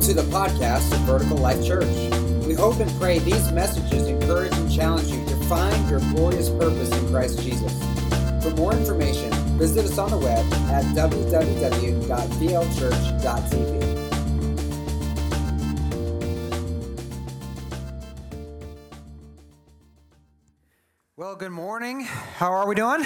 Welcome to the podcast of Vertical Life Church. We hope and pray these messages encourage and challenge you to find your glorious purpose in Christ Jesus. For more information, visit us on the web at www.vlchurch.tv. Well, good morning. How are we doing?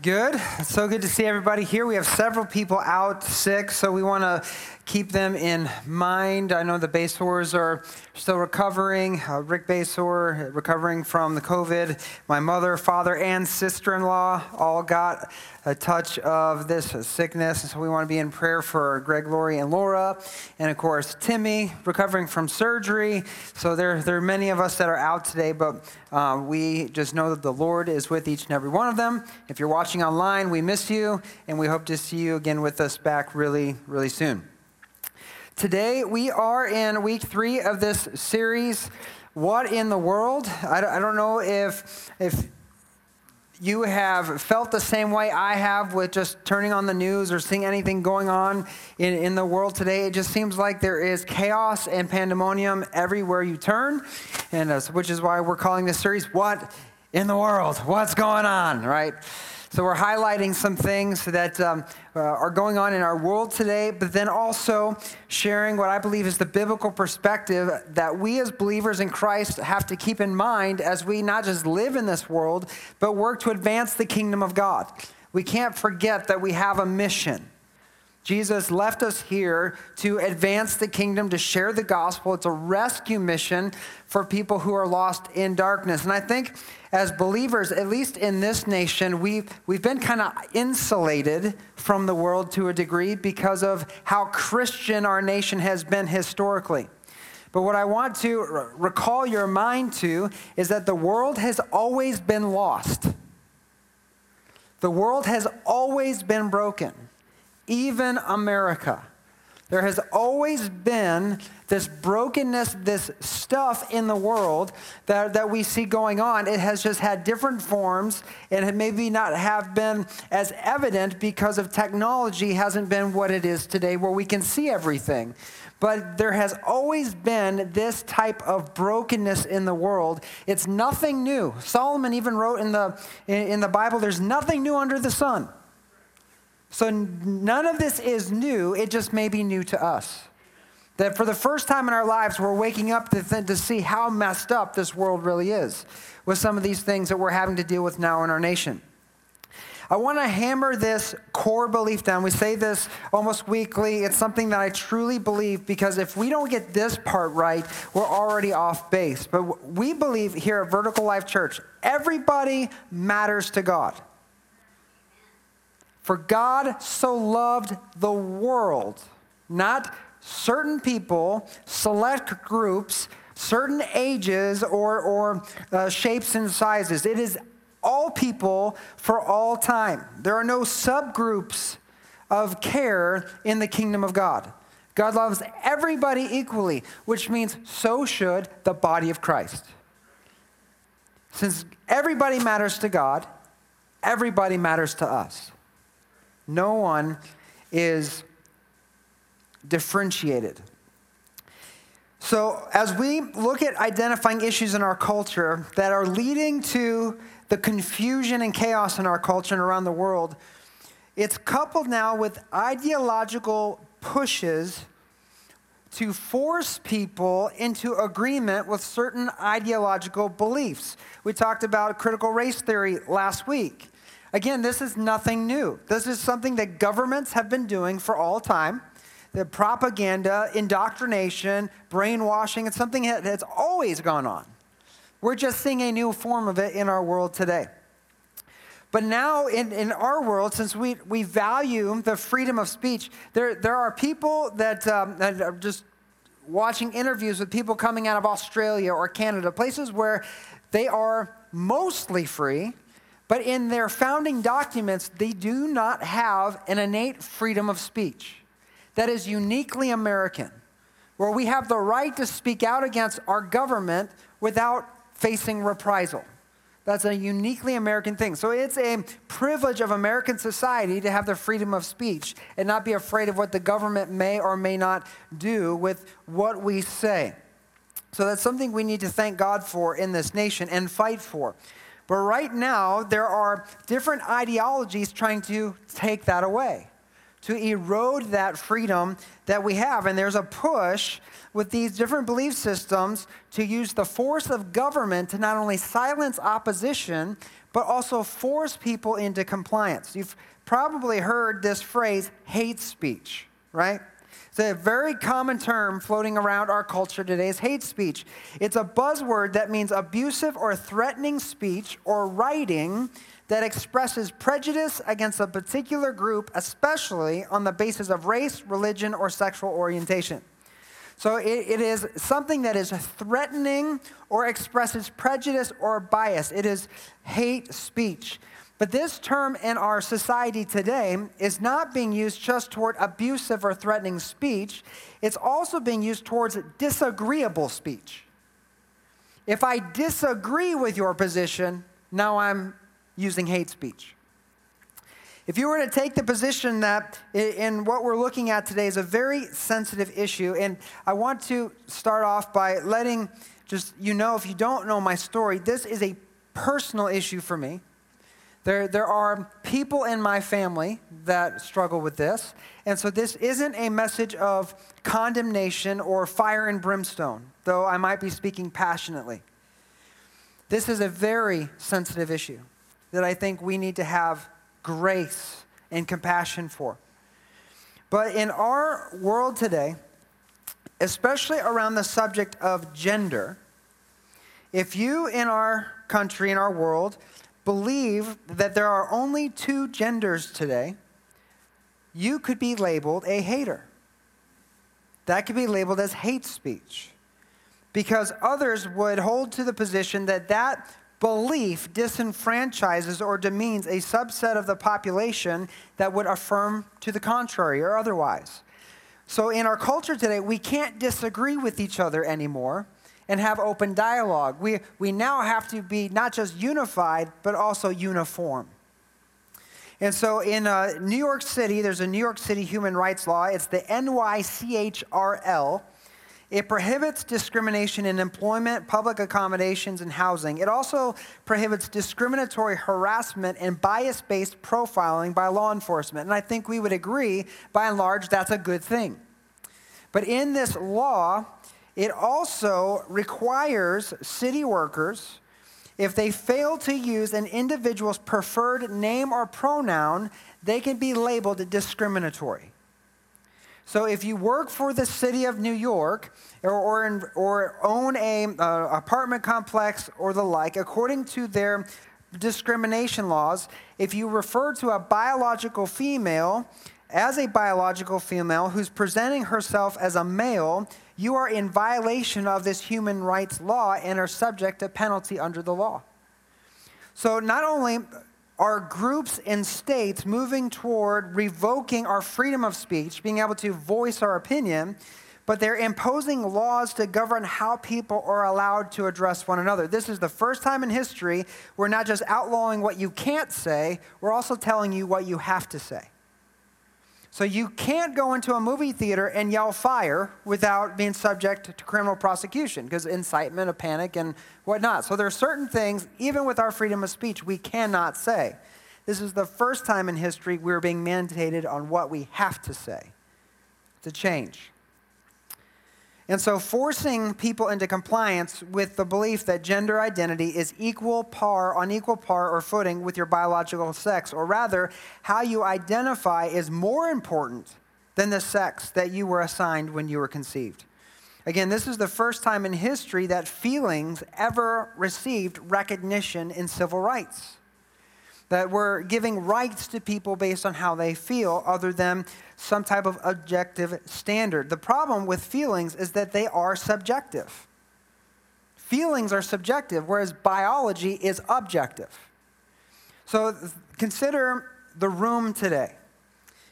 Good. It's so good to see everybody here. We have several people out sick, so we want to keep them in mind. I know the Basors are still recovering. Rick Basor, recovering from the COVID. My mother, father, and sister-in-law all got a touch of this sickness. And so we want to be in prayer for Greg, Lori, and Laura. And of course, Timmy, recovering from surgery. So there are many of us that are out today, but we just know that the Lord is with each and every one of them. If you're watching online, we miss you, and we hope to see you again with us back really, really soon. Today, we are in week 3 of this series, What in the World? I don't know if you have felt the same way I have with just turning on the news or seeing anything going on in the world today. It just seems like there is chaos and pandemonium everywhere you turn, and which is why we're calling this series, What in the World? What's going on, right? So we're highlighting some things that are going on in our world today, but then also sharing what I believe is the biblical perspective that we as believers in Christ have to keep in mind as we not just live in this world, but work to advance the kingdom of God. We can't forget that we have a mission. Jesus left us here to advance the kingdom, to share the gospel. It's a rescue mission for people who are lost in darkness. And I think as believers, at least in this nation, we've been kind of insulated from the world to a degree because of how Christian our nation has been historically. But what I want to recall your mind to is that the world has always been lost. The world has always been broken. Even America. There has always been this brokenness, this stuff in the world that we see going on. It has just had different forms, and it maybe not have been as evident because of technology hasn't been what it is today, where we can see everything. But there has always been this type of brokenness in the world. It's nothing new. Solomon even wrote in the Bible, there's nothing new under the sun. So none of this is new, it just may be new to us. That for the first time in our lives, we're waking up to see how messed up this world really is with some of these things that we're having to deal with now in our nation. I want to hammer this core belief down. We say this almost weekly. It's something that I truly believe, because if we don't get this part right, we're already off base. But we believe here at Vertical Life Church, everybody matters to God. For God so loved the world, not certain people, select groups, certain ages or shapes and sizes. It is all people for all time. There are no subgroups of care in the kingdom of God. God loves everybody equally, which means so should the body of Christ. Since everybody matters to God, everybody matters to us. No one is differentiated. So as we look at identifying issues in our culture that are leading to the confusion and chaos in our culture and around the world, it's coupled now with ideological pushes to force people into agreement with certain ideological beliefs. We talked about critical race theory last week. Again, this is nothing new. This is something that governments have been doing for all time. The propaganda, indoctrination, brainwashing, it's something that's always gone on. We're just seeing a new form of it in our world today. But now in our world, since we value the freedom of speech, there are people that are just watching interviews with people coming out of Australia or Canada, places where they are mostly free. But in their founding documents, they do not have an innate freedom of speech that is uniquely American, where we have the right to speak out against our government without facing reprisal. That's a uniquely American thing. So it's a privilege of American society to have the freedom of speech and not be afraid of what the government may or may not do with what we say. So that's something we need to thank God for in this nation and fight for. But right now, there are different ideologies trying to take that away, to erode that freedom that we have. And there's a push with these different belief systems to use the force of government to not only silence opposition, but also force people into compliance. You've probably heard this phrase, hate speech, right? It's a very common term floating around our culture today is hate speech. It's a buzzword that means abusive or threatening speech or writing that expresses prejudice against a particular group, especially on the basis of race, religion, or sexual orientation. So it is something that is threatening or expresses prejudice or bias. It is hate speech. But this term in our society today is not being used just toward abusive or threatening speech. It's also being used towards disagreeable speech. If I disagree with your position, now I'm using hate speech. If you were to take the position that in what we're looking at today is a very sensitive issue, and I want to start off by letting just you know, if you don't know my story, this is a personal issue for me. There are people in my family that struggle with this, and so this isn't a message of condemnation or fire and brimstone, though I might be speaking passionately. This is a very sensitive issue that I think we need to have grace and compassion for. But in our world today, especially around the subject of gender, if you in our country, in our world, believe that there are only two genders today, you could be labeled a hater. That could be labeled as hate speech, because others would hold to the position that that belief disenfranchises or demeans a subset of the population that would affirm to the contrary or otherwise. So in our culture today, we can't disagree with each other anymore and have open dialogue. We now have to be not just unified, but also uniform. And so in New York City, there's a New York City human rights law. It's the NYCHRL. It prohibits discrimination in employment, public accommodations, and housing. It also prohibits discriminatory harassment and bias-based profiling by law enforcement. And I think we would agree, by and large, that's a good thing. But in this law, it also requires city workers, if they fail to use an individual's preferred name or pronoun, they can be labeled discriminatory. So if you work for the city of New York or own an apartment complex or the like, according to their discrimination laws, if you refer to a biological female as a biological female who's presenting herself as a male, you are in violation of this human rights law and are subject to penalty under the law. So not only are groups and states moving toward revoking our freedom of speech, being able to voice our opinion, but they're imposing laws to govern how people are allowed to address one another. This is the first time in history we're not just outlawing what you can't say, we're also telling you what you have to say. So you can't go into a movie theater and yell fire without being subject to criminal prosecution because incitement of panic and whatnot. So there are certain things, even with our freedom of speech, we cannot say. This is the first time in history we're being mandated on what we have to say. It's a change. And so forcing people into compliance with the belief that gender identity is on equal par or footing with your biological sex, or rather, how you identify is more important than the sex that you were assigned when you were conceived. Again, this is the first time in history that feelings ever received recognition in civil rights, that we're giving rights to people based on how they feel other than some type of objective standard. The problem with feelings is that they are subjective. Feelings are subjective, whereas biology is objective. So consider the room today.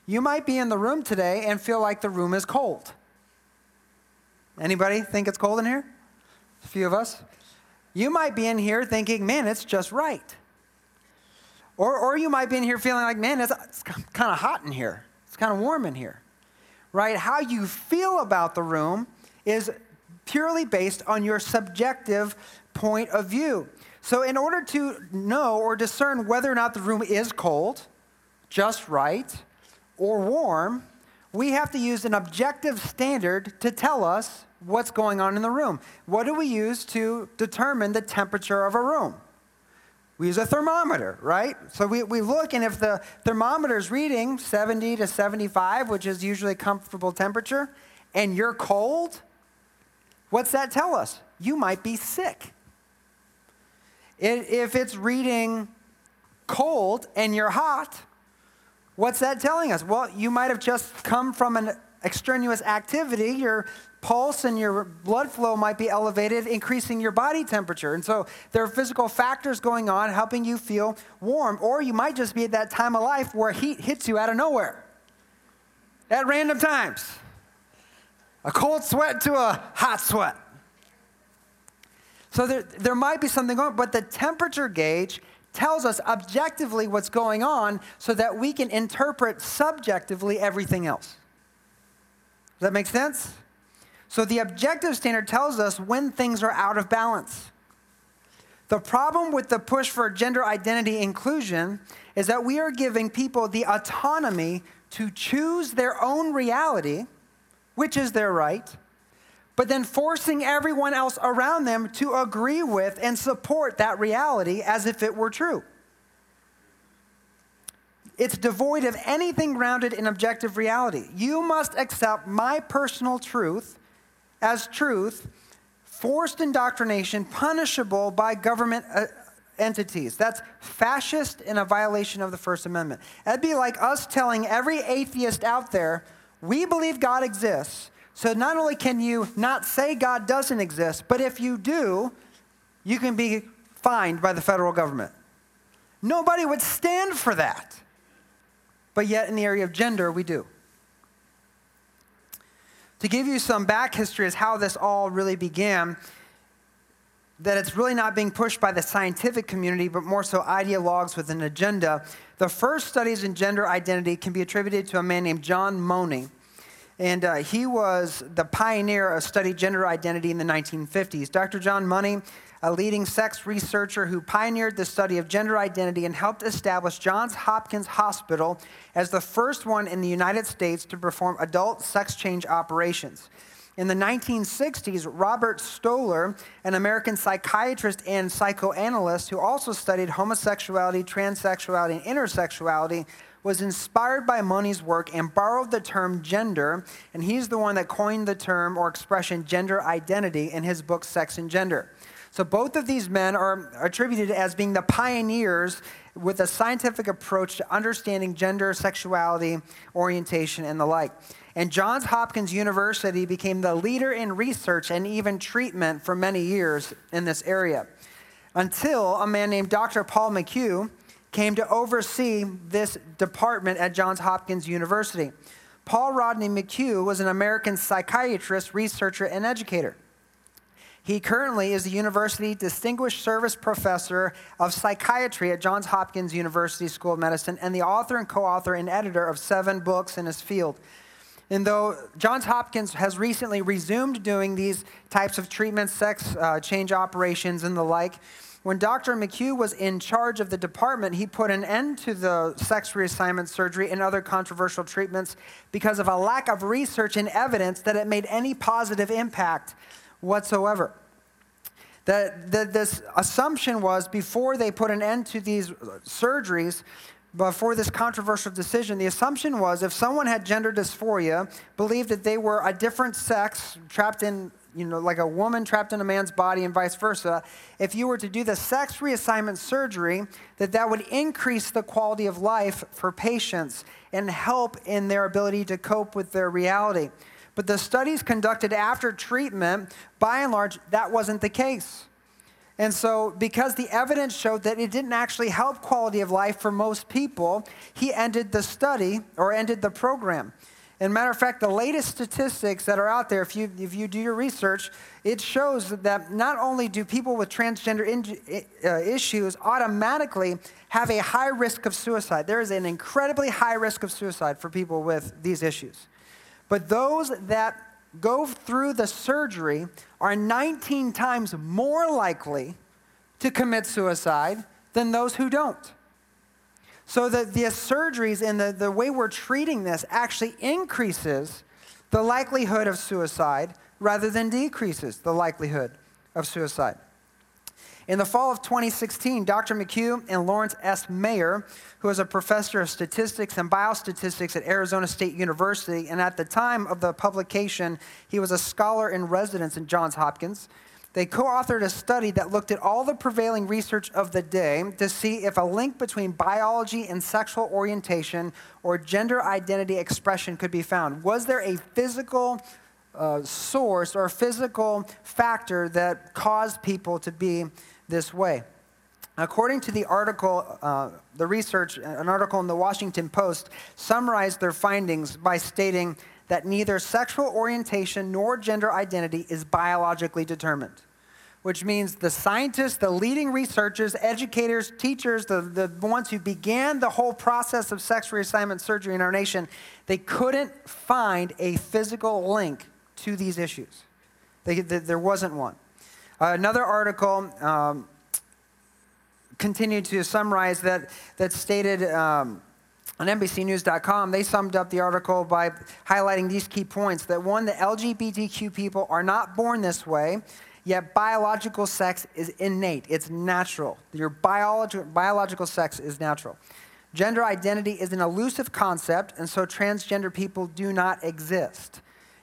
You might be in the room today and feel like the room is cold. Anybody think it's cold in here? A few of us. You might be in here thinking, man, it's just right. Or you might be in here feeling like, man, it's kind of hot in here. It's kind of warm in here, right? How you feel about the room is purely based on your subjective point of view. So in order to know or discern whether or not the room is cold, just right, or warm, we have to use an objective standard to tell us what's going on in the room. What do we use to determine the temperature of a room? We use a thermometer, right? So we look, and if the thermometer is reading 70 to 75, which is usually a comfortable temperature, and you're cold, what's that tell us? You might be sick. If it's reading cold and you're hot, what's that telling us? Well, you might have just come from an extraneous activity. Your pulse and your blood flow might be elevated, increasing your body temperature. And so there are physical factors going on helping you feel warm. Or you might just be at that time of life where heat hits you out of nowhere at random times. A cold sweat to a hot sweat. So there might be something going on, but the temperature gauge tells us objectively what's going on so that we can interpret subjectively everything else. Does that make sense? So the objective standard tells us when things are out of balance. The problem with the push for gender identity inclusion is that we are giving people the autonomy to choose their own reality, which is their right, but then forcing everyone else around them to agree with and support that reality as if it were true. It's devoid of anything grounded in objective reality. You must accept my personal truth as truth, forced indoctrination, punishable by government entities. That's fascist and a violation of the First Amendment. That'd be like us telling every atheist out there, we believe God exists, so not only can you not say God doesn't exist, but if you do, you can be fined by the federal government. Nobody would stand for that. But yet in the area of gender, we do. To give you some back history as how this all really began, that it's really not being pushed by the scientific community, but more so ideologues with an agenda. The first studies in gender identity can be attributed to a man named John Money. And he was the pioneer of studying gender identity in the 1950s. Dr. John Money, a leading sex researcher who pioneered the study of gender identity and helped establish Johns Hopkins Hospital as the first one in the United States to perform adult sex change operations. In the 1960s, Robert Stoller, an American psychiatrist and psychoanalyst who also studied homosexuality, transsexuality, and intersexuality, was inspired by Money's work and borrowed the term gender, and he's the one that coined the term or expression gender identity in his book, Sex and Gender. So both of these men are attributed as being the pioneers with a scientific approach to understanding gender, sexuality, orientation, and the like. And Johns Hopkins University became the leader in research and even treatment for many years in this area, until a man named Dr. Paul McHugh came to oversee this department at Johns Hopkins University. Paul Rodney McHugh was an American psychiatrist, researcher, and educator. He currently is the University Distinguished Service Professor of Psychiatry at Johns Hopkins University School of Medicine and the author and co-author and editor of 7 books in his field. And though Johns Hopkins has recently resumed doing these types of treatments, sex change operations, and the like, when Dr. McHugh was in charge of the department, he put an end to the sex reassignment surgery and other controversial treatments because of a lack of research and evidence that it made any positive impact whatsoever. This assumption was, before they put an end to these surgeries, before this controversial decision, the assumption was if someone had gender dysphoria, believed that they were a different sex trapped in, like a woman trapped in a man's body and vice versa, if you were to do the sex reassignment surgery, that would increase the quality of life for patients and help in their ability to cope with their reality. But the studies conducted after treatment, by and large, that wasn't the case. And so because the evidence showed that it didn't actually help quality of life for most people, he ended the study or ended the program. And matter of fact, the latest statistics that are out there, if you do your research, it shows that not only do people with transgender issues automatically have a high risk of suicide, there is an incredibly high risk of suicide for people with these issues. But those that go through the surgery are 19 times more likely to commit suicide than those who don't. So the surgeries and the way we're treating this actually increases the likelihood of suicide rather than decreases the likelihood of suicide. In the fall of 2016, Dr. McHugh and Lawrence S. Mayer, who is a professor of statistics and biostatistics at Arizona State University, and at the time of the publication, he was a scholar in residence at Johns Hopkins, they co-authored a study that looked at all the prevailing research of the day to see if a link between biology and sexual orientation or gender identity expression could be found. Was there a physical source or a physical factor that caused people to be this way? According to the article, the research, an article in the Washington Post summarized their findings by stating that neither sexual orientation nor gender identity is biologically determined, which means the scientists, the leading researchers, educators, teachers, the ones who began the whole process of sex reassignment surgery in our nation, they couldn't find a physical link to these issues. There wasn't one. Another article continued to summarize that stated, on NBCnews.com, they summed up the article by highlighting these key points, that one, the LGBTQ people are not born this way, yet biological sex is innate, it's natural. Your biological sex is natural. Gender identity is an elusive concept, and so transgender people do not exist.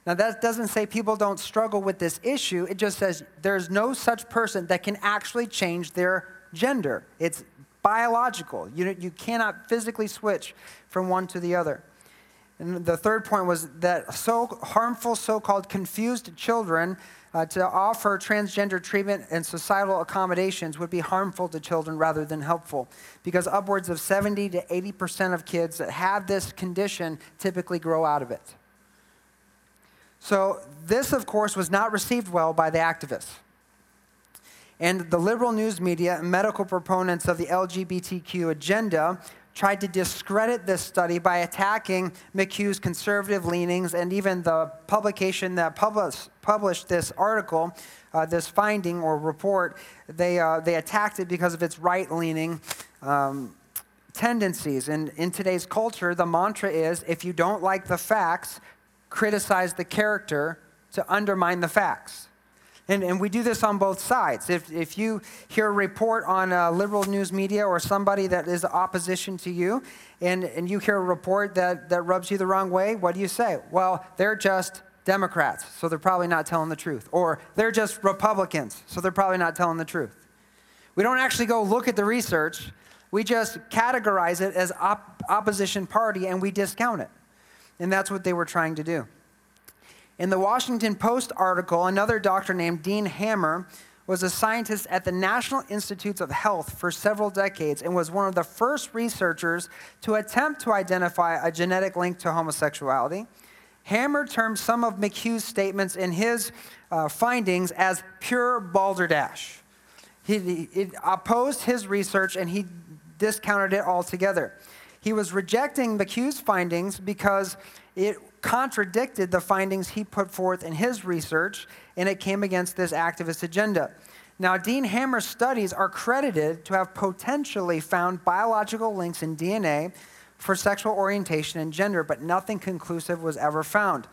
Now that doesn't say people don't struggle with this issue, it just says there's no such person that can actually change their gender. It's biological. You cannot physically switch from one to the other. And the third point was that harmful so-called confused children to offer transgender treatment and societal accommodations would be harmful to children rather than helpful, because upwards of 70 to 80% of kids that have this condition typically grow out of it. So this, of course, was not received well by the activists. And the liberal news media and medical proponents of the LGBTQ agenda tried to discredit this study by attacking McHugh's conservative leanings, and even the publication that published this article, this finding or report, they attacked it because of its right-leaning tendencies. And in today's culture, the mantra is, if you don't like the facts, criticize the character to undermine the facts. And we do this on both sides. If you hear a report on liberal news media or somebody that is opposition to you, and you hear a report that rubs you the wrong way, what do you say? Well, they're just Democrats, so they're probably not telling the truth. Or they're just Republicans, so they're probably not telling the truth. We don't actually go look at the research. We just categorize it as opposition party, and we discount it. And that's what they were trying to do. In the Washington Post article, another doctor named Dean Hammer was a scientist at the National Institutes of Health for several decades and was one of the first researchers to attempt to identify a genetic link to homosexuality. Hammer termed some of McHugh's statements in his findings as pure balderdash. He opposed his research and he discounted it altogether. He was rejecting McHugh's findings because it contradicted the findings he put forth in his research, and it came against this activist agenda. Now, Dean Hammer's studies are credited to have potentially found biological links in DNA for sexual orientation and gender, but nothing conclusive was ever found.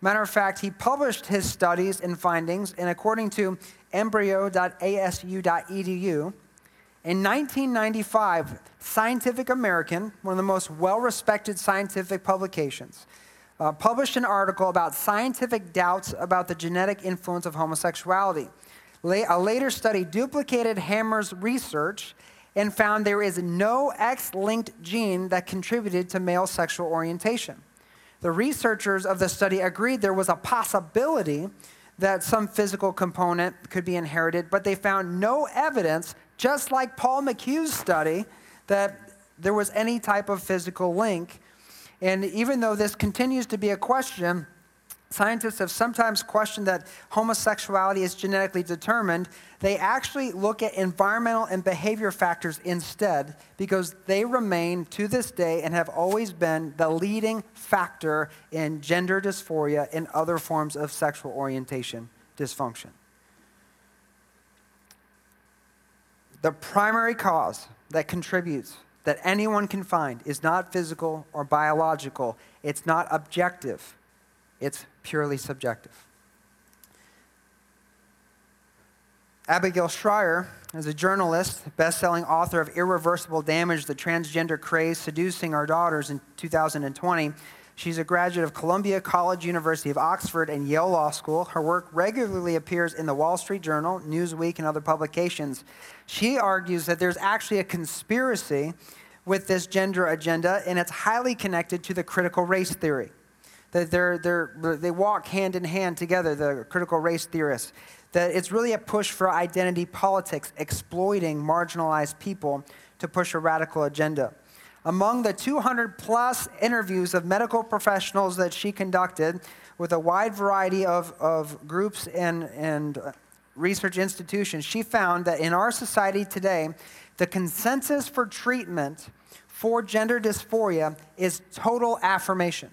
Matter of fact, he published his studies and findings, and according to embryo.asu.edu, in 1995, Scientific American, one of the most well-respected scientific publications, published an article about scientific doubts about the genetic influence of homosexuality. A later study duplicated Hammer's research and found there is no X-linked gene that contributed to male sexual orientation. The researchers of the study agreed there was a possibility that some physical component could be inherited, but they found no evidence, just like Paul McHugh's study, that there was any type of physical link. And even though this continues to be a question, scientists have sometimes questioned that homosexuality is genetically determined. They actually look at environmental and behavior factors instead, because they remain to this day and have always been the leading factor in gender dysphoria and other forms of sexual orientation dysfunction. The primary cause that contributes, that anyone can find, is not physical or biological. It's not objective. It's purely subjective. Abigail Shrier is a journalist, best-selling author of Irreversible Damage, The Transgender Craze Seducing Our Daughters in 2020. She's a graduate of Columbia College, University of Oxford, and Yale Law School. Her work regularly appears in the Wall Street Journal, Newsweek, and other publications. She argues that there's actually a conspiracy with this gender agenda, and it's highly connected to the critical race theory. That they walk hand in hand together, the critical race theorists. That it's really a push for identity politics, exploiting marginalized people to push a radical agenda. Among the 200-plus interviews of medical professionals that she conducted with a wide variety of groups and research institutions, she found that in our society today, the consensus for treatment for gender dysphoria is total affirmation.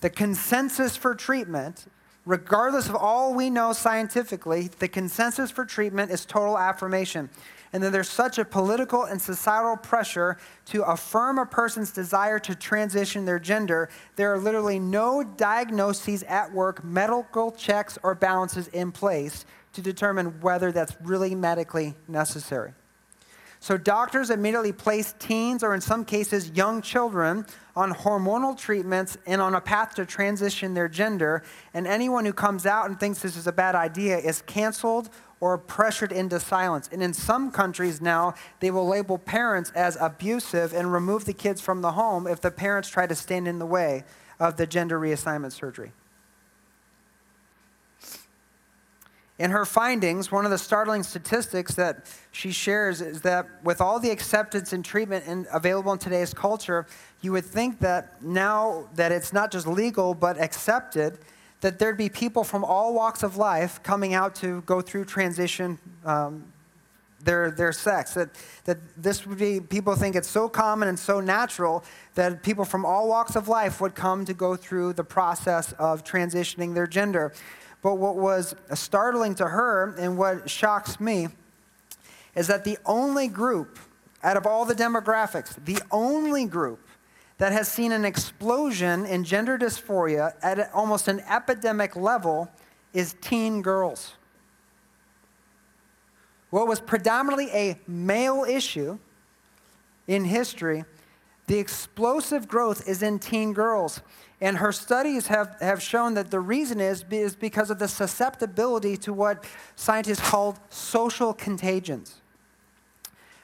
The consensus for treatment, regardless of all we know scientifically, the consensus for treatment is total affirmation. And then there's such a political and societal pressure to affirm a person's desire to transition their gender. There are literally no diagnoses at work, medical checks or balances in place to determine whether that's really medically necessary. So doctors immediately place teens, or in some cases young children, on hormonal treatments and on a path to transition their gender, and anyone who comes out and thinks this is a bad idea is canceled or pressured into silence. And in some countries now, they will label parents as abusive and remove the kids from the home if the parents try to stand in the way of the gender reassignment surgery. In her findings, one of the startling statistics that she shares is that with all the acceptance and treatment available in today's culture, you would think that now that it's not just legal but accepted, that there'd be people from all walks of life coming out to go through transition their sex. That this would be, people think it's so common and so natural that people from all walks of life would come to go through the process of transitioning their gender. But what was startling to her, and what shocks me, is that the only group, out of all the demographics, the only group that has seen an explosion in gender dysphoria at almost an epidemic level is teen girls. What was predominantly a male issue in history, the explosive growth is in teen girls. And her studies have shown that the reason is because of the susceptibility to what scientists called social contagions.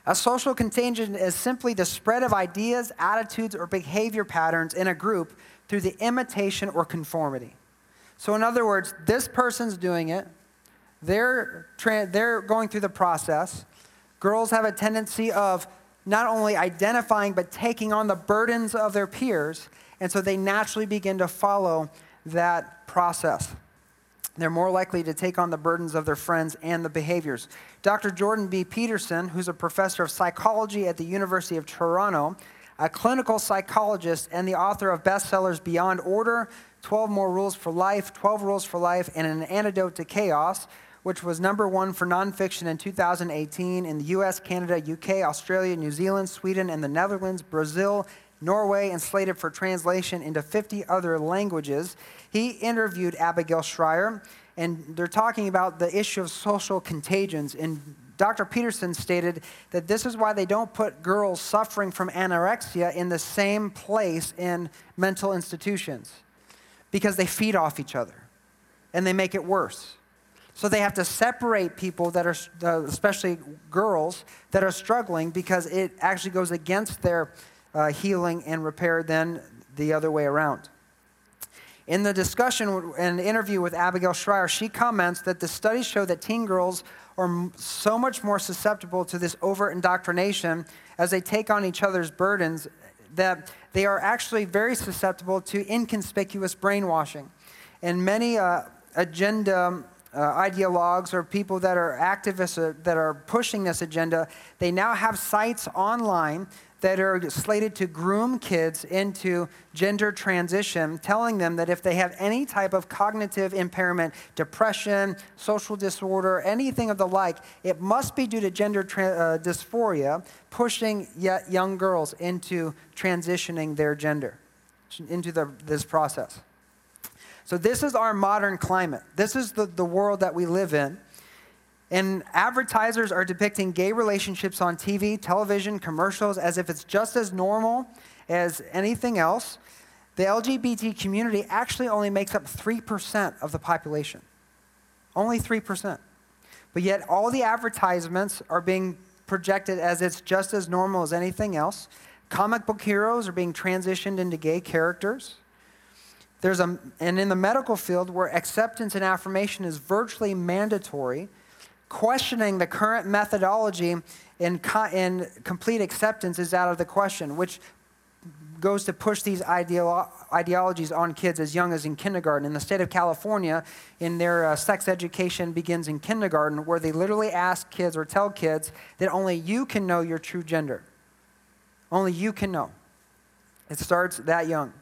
A social contagion is simply the spread of ideas, attitudes, or behavior patterns in a group through the imitation or conformity. So in other words, this person's doing it, they're going through the process. Girls have a tendency of not only identifying but taking on the burdens of their peers, and so they naturally begin to follow that process. They're more likely to take on the burdens of their friends and the behaviors. Dr. Jordan B. Peterson, who's a professor of psychology at the University of Toronto, a clinical psychologist and the author of bestsellers Beyond Order, 12 Rules for Life, and An Antidote to Chaos, which was #1 for nonfiction in 2018 in the US, Canada, UK, Australia, New Zealand, Sweden, and the Netherlands, Brazil, Norway, and slated for translation into 50 other languages. He interviewed Abigail Shrier, and they're talking about the issue of social contagions. And Dr. Peterson stated that this is why they don't put girls suffering from anorexia in the same place in mental institutions, because they feed off each other, and they make it worse. So they have to separate people that are, especially girls, that are struggling, because it actually goes against their healing and repair than the other way around. In the discussion and interview with Abigail Shrier, she comments that the studies show that teen girls are so much more susceptible to this overt indoctrination as they take on each other's burdens that they are actually very susceptible to inconspicuous brainwashing. And many agenda ideologues or people that are activists that are pushing this agenda, they now have sites online that are slated to groom kids into gender transition, telling them that if they have any type of cognitive impairment, depression, social disorder, anything of the like, it must be due to gender dysphoria, pushing yet young girls into transitioning their gender, into this process. So this is our modern climate. This is the world that we live in. And advertisers are depicting gay relationships on TV, television, commercials, as if it's just as normal as anything else. The LGBT community actually only makes up 3% of the population. Only 3%. But yet all the advertisements are being projected as it's just as normal as anything else. Comic book heroes are being transitioned into gay characters. And in the medical field, where acceptance and affirmation is virtually mandatory, questioning the current methodology in complete acceptance is out of the question, which goes to push these ideologies on kids as young as in kindergarten. In the state of California, in their sex education begins in kindergarten, where they literally ask kids or tell kids that only you can know your true gender. Only you can know. It starts that young.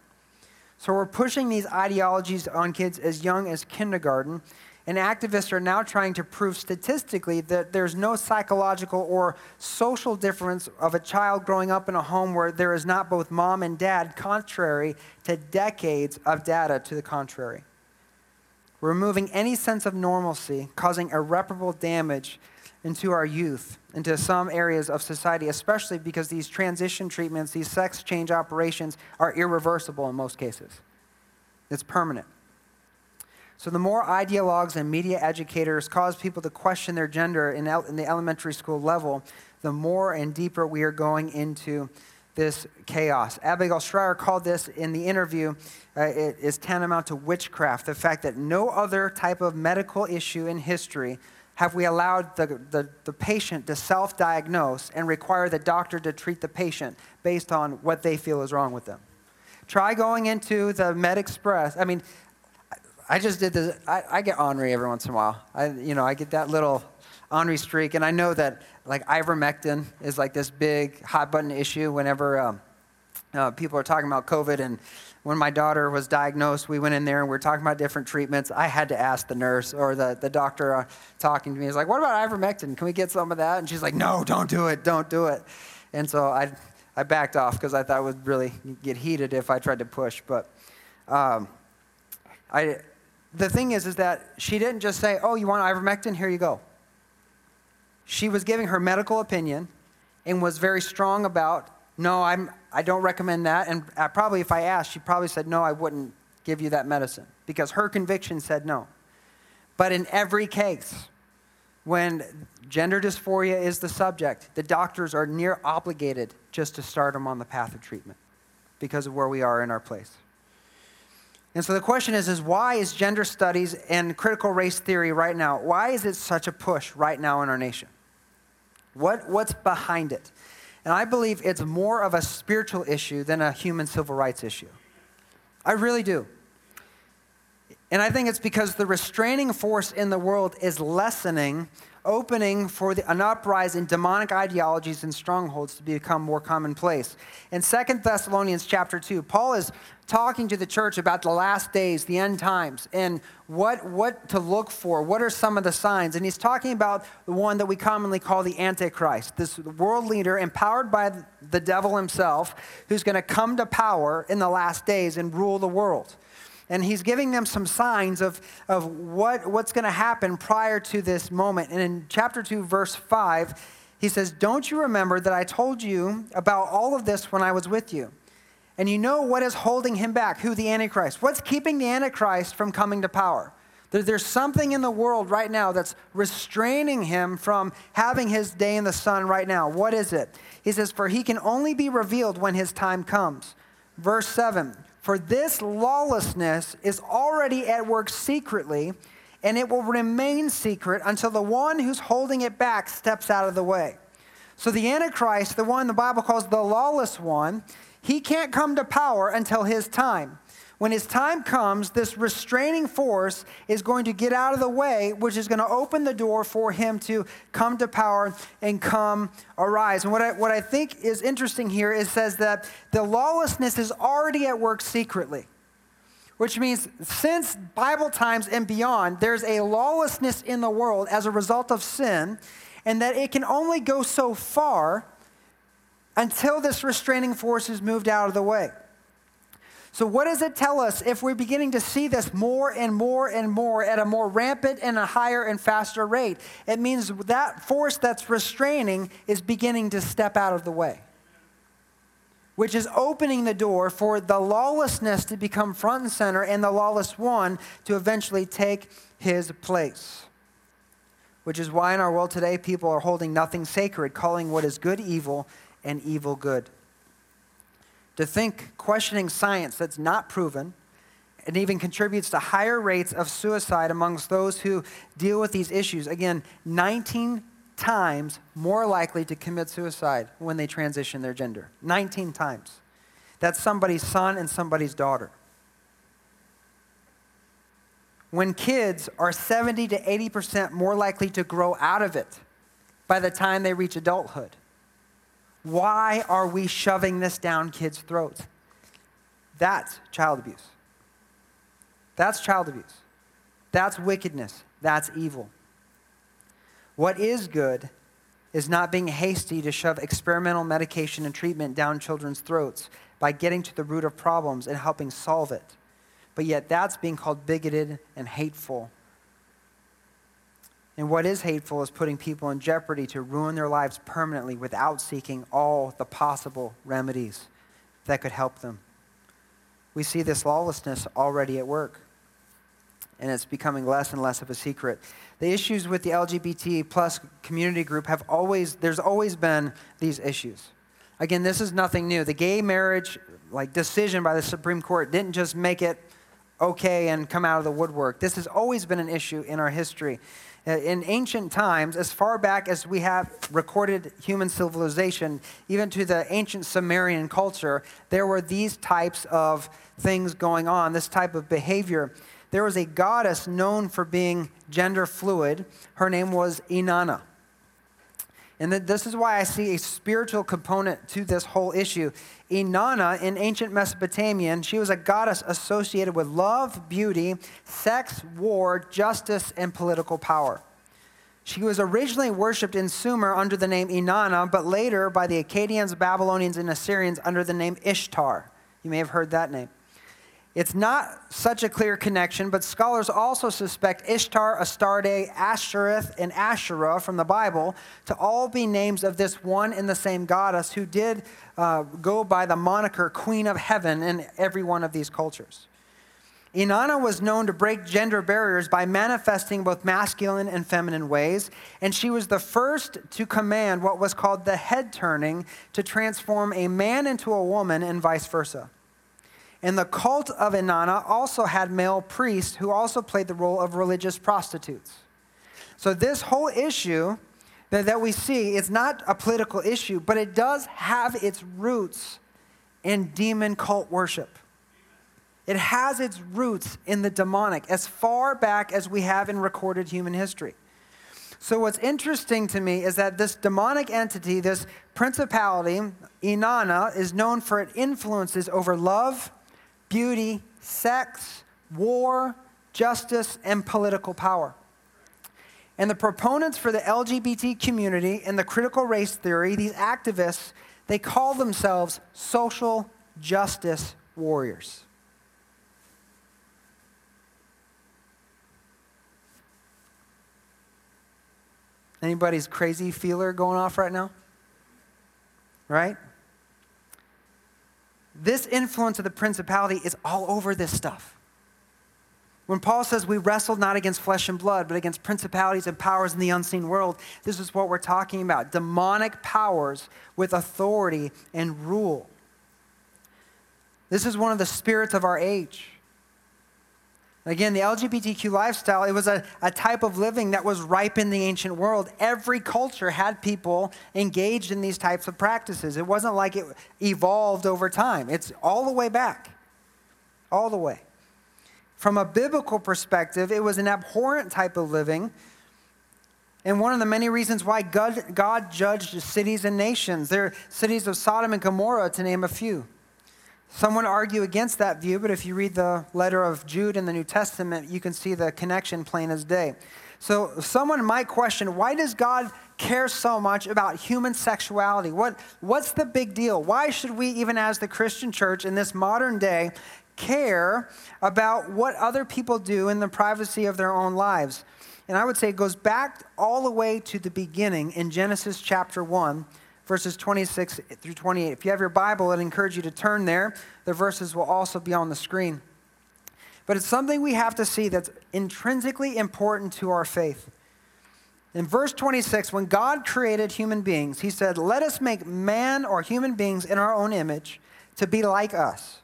So we're pushing these ideologies on kids as young as kindergarten, and activists are now trying to prove statistically that there's no psychological or social difference of a child growing up in a home where there is not both mom and dad, contrary to decades of data to the contrary. We're removing any sense of normalcy, causing irreparable damage into our youth, into some areas of society, especially because these transition treatments, these sex change operations are irreversible in most cases. It's permanent. So the more ideologues and media educators cause people to question their gender in the elementary school level, the more and deeper we are going into this chaos. Abigail Shrier called this in the interview, it is tantamount to witchcraft, the fact that no other type of medical issue in history have we allowed the patient to self-diagnose and require the doctor to treat the patient based on what they feel is wrong with them. Try going into the MedExpress. I mean, I just did this. I get ornery every once in a while. I get that little ornery streak, and I know that like ivermectin is like this big hot button issue whenever people are talking about COVID. And when my daughter was diagnosed, we went in there and we were talking about different treatments. I had to ask the nurse or the doctor talking to me. He's like, "What about ivermectin? Can we get some of that?" And she's like, "No, don't do it, don't do it." And so I backed off because I thought it would really get heated if I tried to push. But the thing is that she didn't just say, "Oh, you want ivermectin? Here you go." She was giving her medical opinion and was very strong about, "No, I don't recommend that." And probably if I asked, she probably said, "No, I wouldn't give you that medicine," because her conviction said no. But in every case, when gender dysphoria is the subject, the doctors are near obligated just to start them on the path of treatment because of where we are in our place. And so the question is why is gender studies and critical race theory right now, why is it such a push right now in our nation? What's behind it? And I believe it's more of a spiritual issue than a human civil rights issue. I really do. And I think it's because the restraining force in the world is lessening, opening for an uprising in demonic ideologies and strongholds to become more commonplace. In 2 Thessalonians chapter 2, Paul is talking to the church about the last days, the end times, and what to look for, what are some of the signs. And he's talking about the one that we commonly call the Antichrist, this world leader empowered by the devil himself, who's going to come to power in the last days and rule the world. And he's giving them some signs of what's going to happen prior to this moment. And in chapter 2, verse 5, he says, "Don't you remember that I told you about all of this when I was with you? And you know what is holding him back," who? The Antichrist. What's keeping the Antichrist from coming to power? There's something in the world right now that's restraining him from having his day in the sun right now. What is it? He says, "For he can only be revealed when his time comes." Verse 7, "For this lawlessness is already at work secretly, and it will remain secret until the one who's holding it back steps out of the way." So the Antichrist, the one the Bible calls the lawless one, He can't come to power until his time. When his time comes, this restraining force is going to get out of the way, which is going to open the door for him to come to power and come arise. And what I think is interesting here is says that the lawlessness is already at work secretly, which means since Bible times and beyond, there's a lawlessness in the world as a result of sin, and that it can only go so far until this restraining force is moved out of the way. So what does it tell us if we're beginning to see this more and more and more at a more rampant and a higher and faster rate? It means that force that's restraining is beginning to step out of the way, which is opening the door for the lawlessness to become front and center and the lawless one to eventually take his place. Which is why in our world today, people are holding nothing sacred, calling what is good evil and evil good. To think questioning science that's not proven and even contributes to higher rates of suicide amongst those who deal with these issues. Again, 19 times more likely to commit suicide when they transition their gender. 19 times. That's somebody's son and somebody's daughter. When kids are 70 to 80% more likely to grow out of it by the time they reach adulthood. Why are we shoving this down kids' throats? That's child abuse. That's child abuse. That's wickedness. That's evil. What is good is not being hasty to shove experimental medication and treatment down children's throats by getting to the root of problems and helping solve it. But yet that's being called bigoted and hateful. And what is hateful is putting people in jeopardy to ruin their lives permanently without seeking all the possible remedies that could help them. We see this lawlessness already at work, and it's becoming less and less of a secret. The issues with the LGBT plus community group there's always been these issues. Again, this is nothing new. The gay marriage decision by the Supreme Court didn't just make it okay and come out of the woodwork. This has always been an issue in our history. In ancient times, as far back as we have recorded human civilization, even to the ancient Sumerian culture, there were these types of things going on, this type of behavior. There was a goddess known for being gender fluid. Her name was Inanna. And this is why I see a spiritual component to this whole issue. Inanna, in ancient Mesopotamian, she was a goddess associated with love, beauty, sex, war, justice, and political power. She was originally worshipped in Sumer under the name Inanna, but later by the Akkadians, Babylonians, and Assyrians under the name Ishtar. You may have heard that name. It's not such a clear connection, but scholars also suspect Ishtar, Astarte, Ashtoreth, and Asherah from the Bible to all be names of this one and the same goddess who did go by the moniker Queen of Heaven in every one of these cultures. Inanna was known to break gender barriers by manifesting both masculine and feminine ways, and she was the first to command what was called the head turning to transform a man into a woman and vice versa. And the cult of Inanna also had male priests who also played the role of religious prostitutes. So this whole issue that we see, it's not a political issue, but it does have its roots in demon cult worship. It has its roots in the demonic as far back as we have in recorded human history. So what's interesting to me is that this demonic entity, this principality, Inanna, is known for its influences over love, beauty, sex, war, justice, and political power. And the proponents for the LGBT community and the critical race theory, these activists, they call themselves social justice warriors. Anybody's crazy feeler going off right now? Right? This influence of the principality is all over this stuff. When Paul says we wrestle not against flesh and blood, but against principalities and powers in the unseen world, this is what we're talking about. Demonic powers with authority and rule. This is one of the spirits of our age. Again, the LGBTQ lifestyle, it was a type of living that was ripe in the ancient world. Every culture had people engaged in these types of practices. It wasn't like it evolved over time. It's all the way back, all the way. From a biblical perspective, it was an abhorrent type of living, and one of the many reasons why God judged cities and nations. There are cities of Sodom and Gomorrah, to name a few. Some would argue against that view, but if you read the letter of Jude in the New Testament, you can see the connection plain as day. So someone might question, why does God care so much about human sexuality? What's the big deal? Why should we, even as the Christian church in this modern day, care about what other people do in the privacy of their own lives? And I would say it goes back all the way to the beginning in Genesis chapter 1, verses 26 through 28. If you have your Bible, I'd encourage you to turn there. The verses will also be on the screen. But it's something we have to see that's intrinsically important to our faith. In verse 26, when God created human beings, he said, "Let us make man or human beings in our own image to be like us.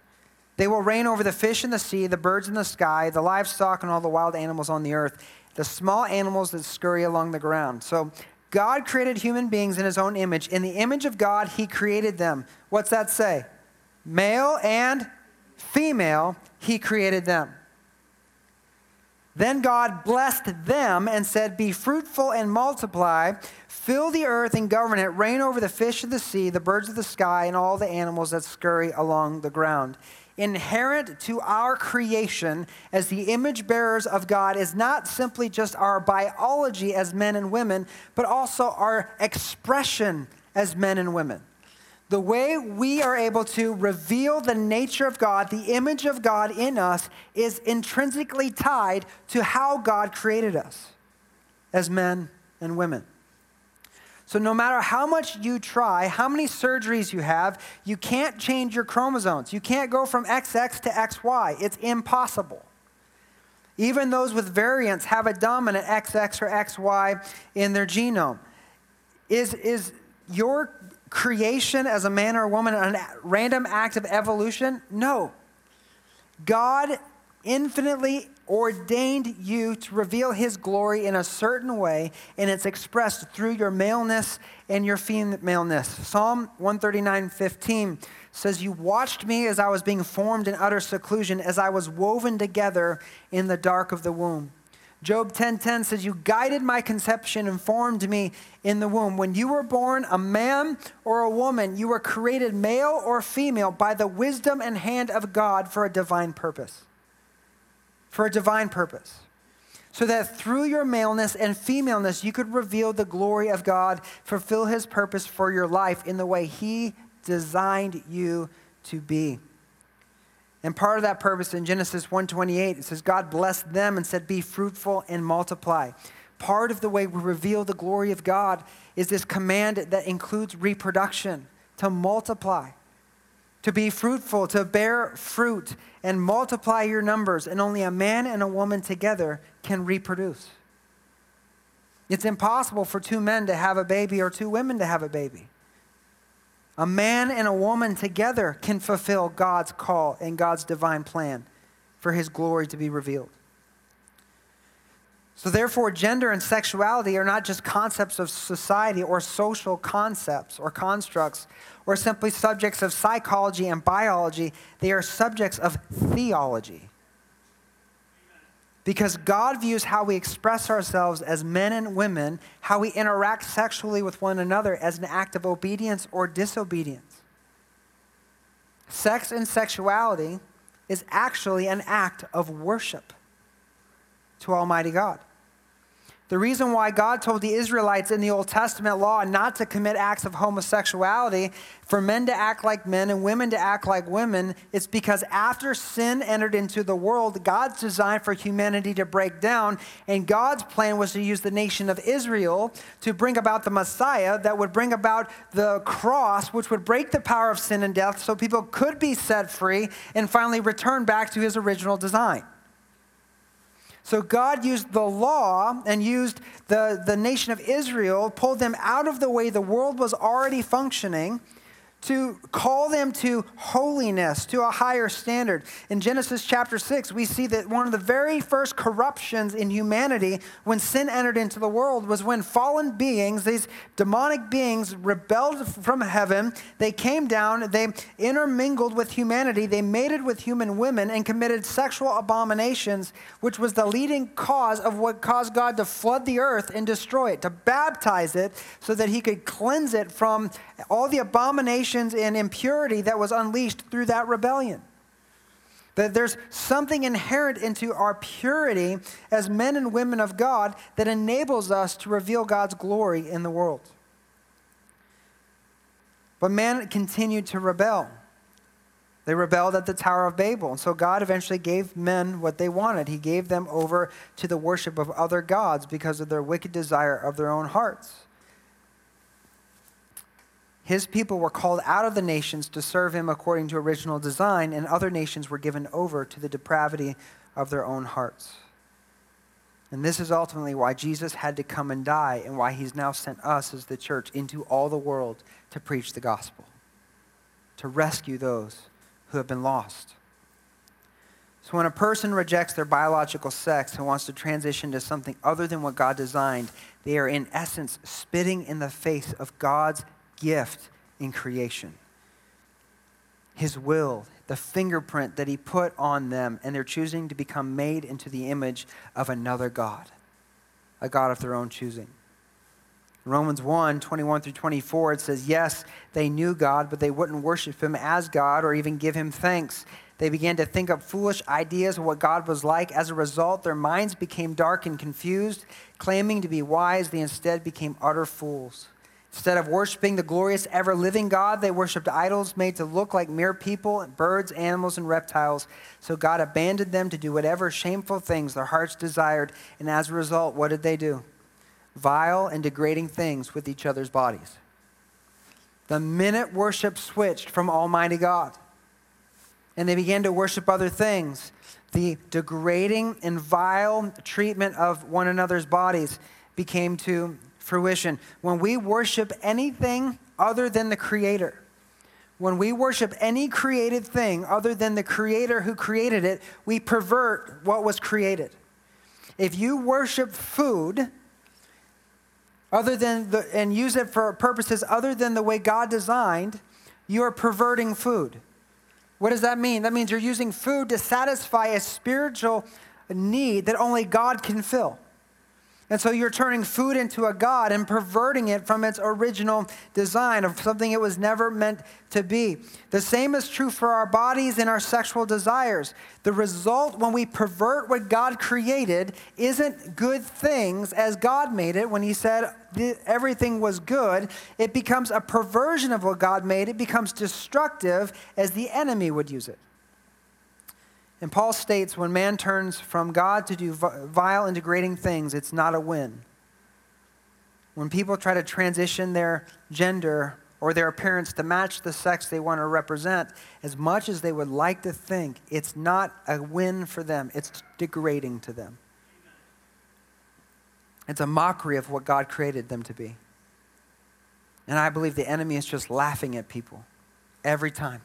They will reign over the fish in the sea, the birds in the sky, the livestock, and all the wild animals on the earth, the small animals that scurry along the ground." So God created human beings in his own image. In the image of God, he created them. What's that say? Male and female, he created them. Then God blessed them and said, "Be fruitful and multiply, fill the earth and govern it, reign over the fish of the sea, the birds of the sky, and all the animals that scurry along the ground." Inherent to our creation as the image bearers of God is not simply just our biology as men and women, but also our expression as men and women. The way we are able to reveal the nature of God, the image of God in us, is intrinsically tied to how God created us as men and women. So no matter how much you try, how many surgeries you have, you can't change your chromosomes. You can't go from XX to XY. It's impossible. Even those with variants have a dominant XX or XY in their genome. Is your creation as a man or a woman a random act of evolution? No. God infinitely ordained you to reveal his glory in a certain way, and it's expressed through your maleness and your femaleness. Psalm 139:15 says, "You watched me as I was being formed in utter seclusion, as I was woven together in the dark of the womb." Job 10:10 says, "You guided my conception and formed me in the womb." When you were born a man or a woman, you were created male or female by the wisdom and hand of God for a divine purpose. So that through your maleness and femaleness, you could reveal the glory of God, fulfill his purpose for your life in the way he designed you to be. And part of that purpose in Genesis 1:28, it says, God blessed them and said, "Be fruitful and multiply." Part of the way we reveal the glory of God is this command that includes reproduction, to multiply, to be fruitful, to bear fruit, and multiply your numbers. And only a man and a woman together can reproduce. It's impossible for two men to have a baby or two women to have a baby. A man and a woman together can fulfill God's call and God's divine plan for his glory to be revealed. So therefore, gender and sexuality are not just concepts of society or social concepts or constructs, or simply subjects of psychology and biology. They are subjects of theology. Because God views how we express ourselves as men and women, how we interact sexually with one another, as an act of obedience or disobedience. Sex and sexuality is actually an act of worship to Almighty God. The reason why God told the Israelites in the Old Testament law not to commit acts of homosexuality, for men to act like men and women to act like women, is because after sin entered into the world, God's design for humanity to break down, and God's plan was to use the nation of Israel to bring about the Messiah that would bring about the cross, which would break the power of sin and death so people could be set free and finally return back to his original design. So God used the law and used the nation of Israel, pulled them out of the way the world was already functioning to call them to holiness, to a higher standard. In Genesis chapter 6, we see that one of the very first corruptions in humanity when sin entered into the world was when fallen beings, these demonic beings, rebelled from heaven. They came down, they intermingled with humanity, they mated with human women and committed sexual abominations, which was the leading cause of what caused God to flood the earth and destroy it, to baptize it so that he could cleanse it from all the abominations and impurity that was unleashed through that rebellion. That there's something inherent into our purity as men and women of God that enables us to reveal God's glory in the world. But man continued to rebel. They rebelled at the Tower of Babel. And so God eventually gave men what they wanted. He gave them over to the worship of other gods because of their wicked desire of their own hearts. His people were called out of the nations to serve him according to original design, and other nations were given over to the depravity of their own hearts. And this is ultimately why Jesus had to come and die, and why he's now sent us as the church into all the world to preach the gospel, to rescue those who have been lost. So when a person rejects their biological sex and wants to transition to something other than what God designed, they are in essence spitting in the face of God's gift in creation. His will, the fingerprint that he put on them, and they're choosing to become made into the image of another God, a God of their own choosing. Romans 1, 21 through 24, it says, yes, they knew God, but they wouldn't worship him as God or even give him thanks. They began to think up foolish ideas of what God was like. As a result, their minds became dark and confused. Claiming to be wise, they instead became utter fools. Instead of worshiping the glorious, ever-living God, they worshiped idols made to look like mere people, birds, animals, and reptiles. So God abandoned them to do whatever shameful things their hearts desired. And as a result, what did they do? Vile and degrading things with each other's bodies. The minute worship switched from Almighty God, and they began to worship other things, the degrading and vile treatment of one another's bodies became to fruition. When we worship anything other than the Creator, when we worship any created thing other than the Creator who created it, we pervert what was created. If you worship food other than and use it for purposes other than the way God designed, you are perverting food. What does that mean? That means you're using food to satisfy a spiritual need that only God can fill. And so you're turning food into a god and perverting it from its original design of something it was never meant to be. The same is true for our bodies and our sexual desires. The result when we pervert what God created isn't good things as God made it. When he said everything was good, it becomes a perversion of what God made. It becomes destructive as the enemy would use it. And Paul states, when man turns from God to do vile and degrading things, it's not a win. When people try to transition their gender or their appearance to match the sex they want to represent, as much as they would like to think, it's not a win for them. It's degrading to them. It's a mockery of what God created them to be. And I believe the enemy is just laughing at people every time,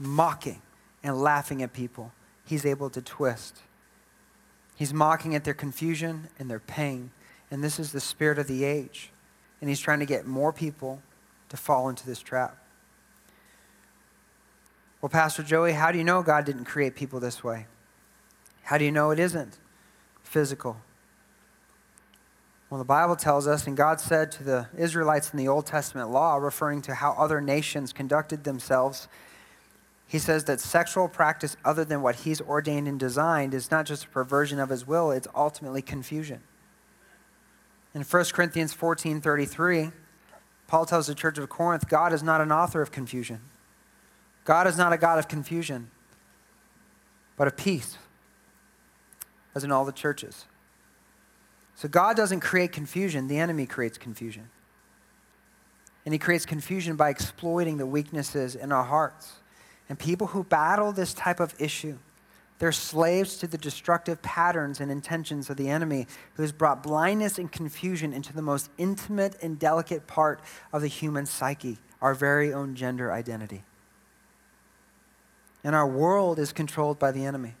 mocking and laughing at people. He's able to twist. He's mocking at their confusion and their pain. And this is the spirit of the age. And he's trying to get more people to fall into this trap. Well, Pastor Joey, how do you know God didn't create people this way? How do you know it isn't physical? Well, the Bible tells us, and God said to the Israelites in the Old Testament law, referring to how other nations conducted themselves, he says that sexual practice other than what he's ordained and designed is not just a perversion of his will, it's ultimately confusion. In 1 Corinthians 14:33, Paul tells the church of Corinth, God is not an author of confusion. God is not a God of confusion, but of peace, as in all the churches. So God doesn't create confusion, the enemy creates confusion. And he creates confusion by exploiting the weaknesses in our hearts. And people who battle this type of issue, They're slaves to the destructive patterns and intentions of the enemy, who has brought blindness and confusion into the most intimate and delicate part of the human psyche, our very own gender identity. And our world is controlled by the enemy.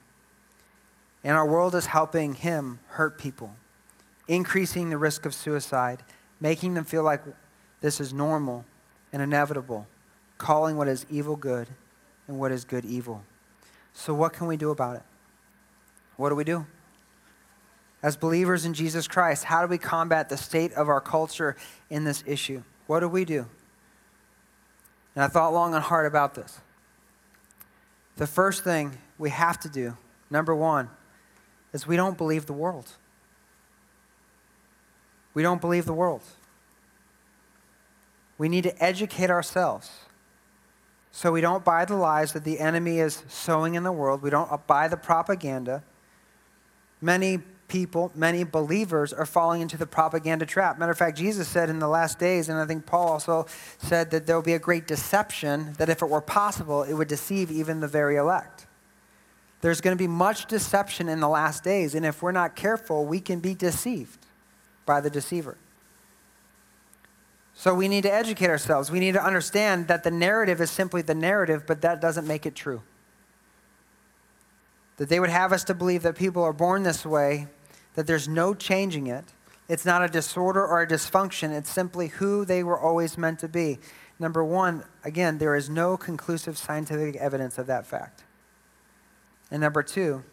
And our world is helping him hurt people, increasing the risk of suicide, making them feel like this is normal and inevitable, calling what is evil good and what is good evil. So what can we do about it? What do? As believers in Jesus Christ, how do we combat the state of our culture in this issue? What do we do? And I thought long and hard about this. The first thing we have to do, number one, is we don't believe the world. We don't believe the world. We need to educate ourselves. So we don't buy the lies that the enemy is sowing in the world. We don't buy the propaganda. Many people, many believers are falling into the propaganda trap. Matter of fact, Jesus said in the last days, and I think Paul also said, that there will be a great deception, that if it were possible, it would deceive even the very elect. There's going to be much deception in the last days, and if we're not careful, we can be deceived by the deceiver. So we need to educate ourselves. We need to understand that the narrative is simply the narrative, but that doesn't make it true. That they would have us to believe that people are born this way, that there's no changing it. It's not a disorder or a dysfunction. It's simply who they were always meant to be. Number one, again, there is no conclusive scientific evidence of that fact. And number two,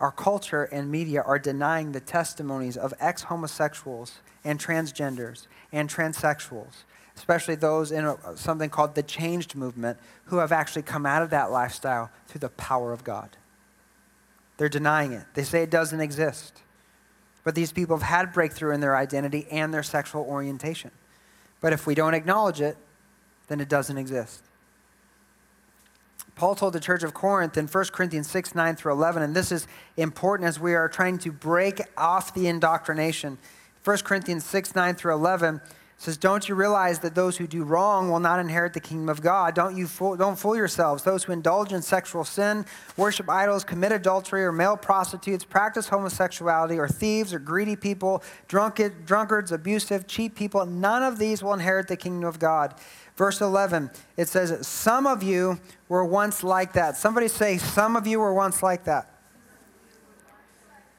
our culture and media are denying the testimonies of ex-homosexuals and transgenders and transsexuals, especially those in something called the changed movement, who have actually come out of that lifestyle through the power of God. They're denying it. They say it doesn't exist. But these people have had breakthrough in their identity and their sexual orientation. But if we don't acknowledge it, then it doesn't exist. Paul told the church of Corinth in 1 Corinthians 6, 9 through 11, and this is important as we are trying to break off the indoctrination. 1 Corinthians 6, 9 through 11 says, "Don't you realize that those who do wrong will not inherit the kingdom of God? Don't fool yourselves. Those who indulge in sexual sin, worship idols, commit adultery or male prostitutes, practice homosexuality, or thieves or greedy people, drunkards, abusive, cheat people, none of these will inherit the kingdom of God." Verse 11, it says, "Some of you were once like that." Somebody say, "Some of you were once like that."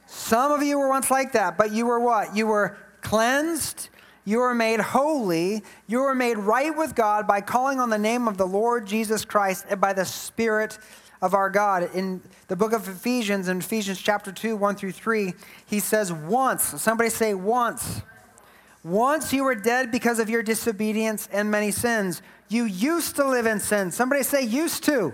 Some of you were once like that, but you were what? You were cleansed. You were made holy. You were made right with God by calling on the name of the Lord Jesus Christ and by the Spirit of our God. In the book of Ephesians, in Ephesians chapter 2, 1 through 3, he says once. Somebody say once. "Once you were dead because of your disobedience and many sins. You used to live in sin." Somebody say used to.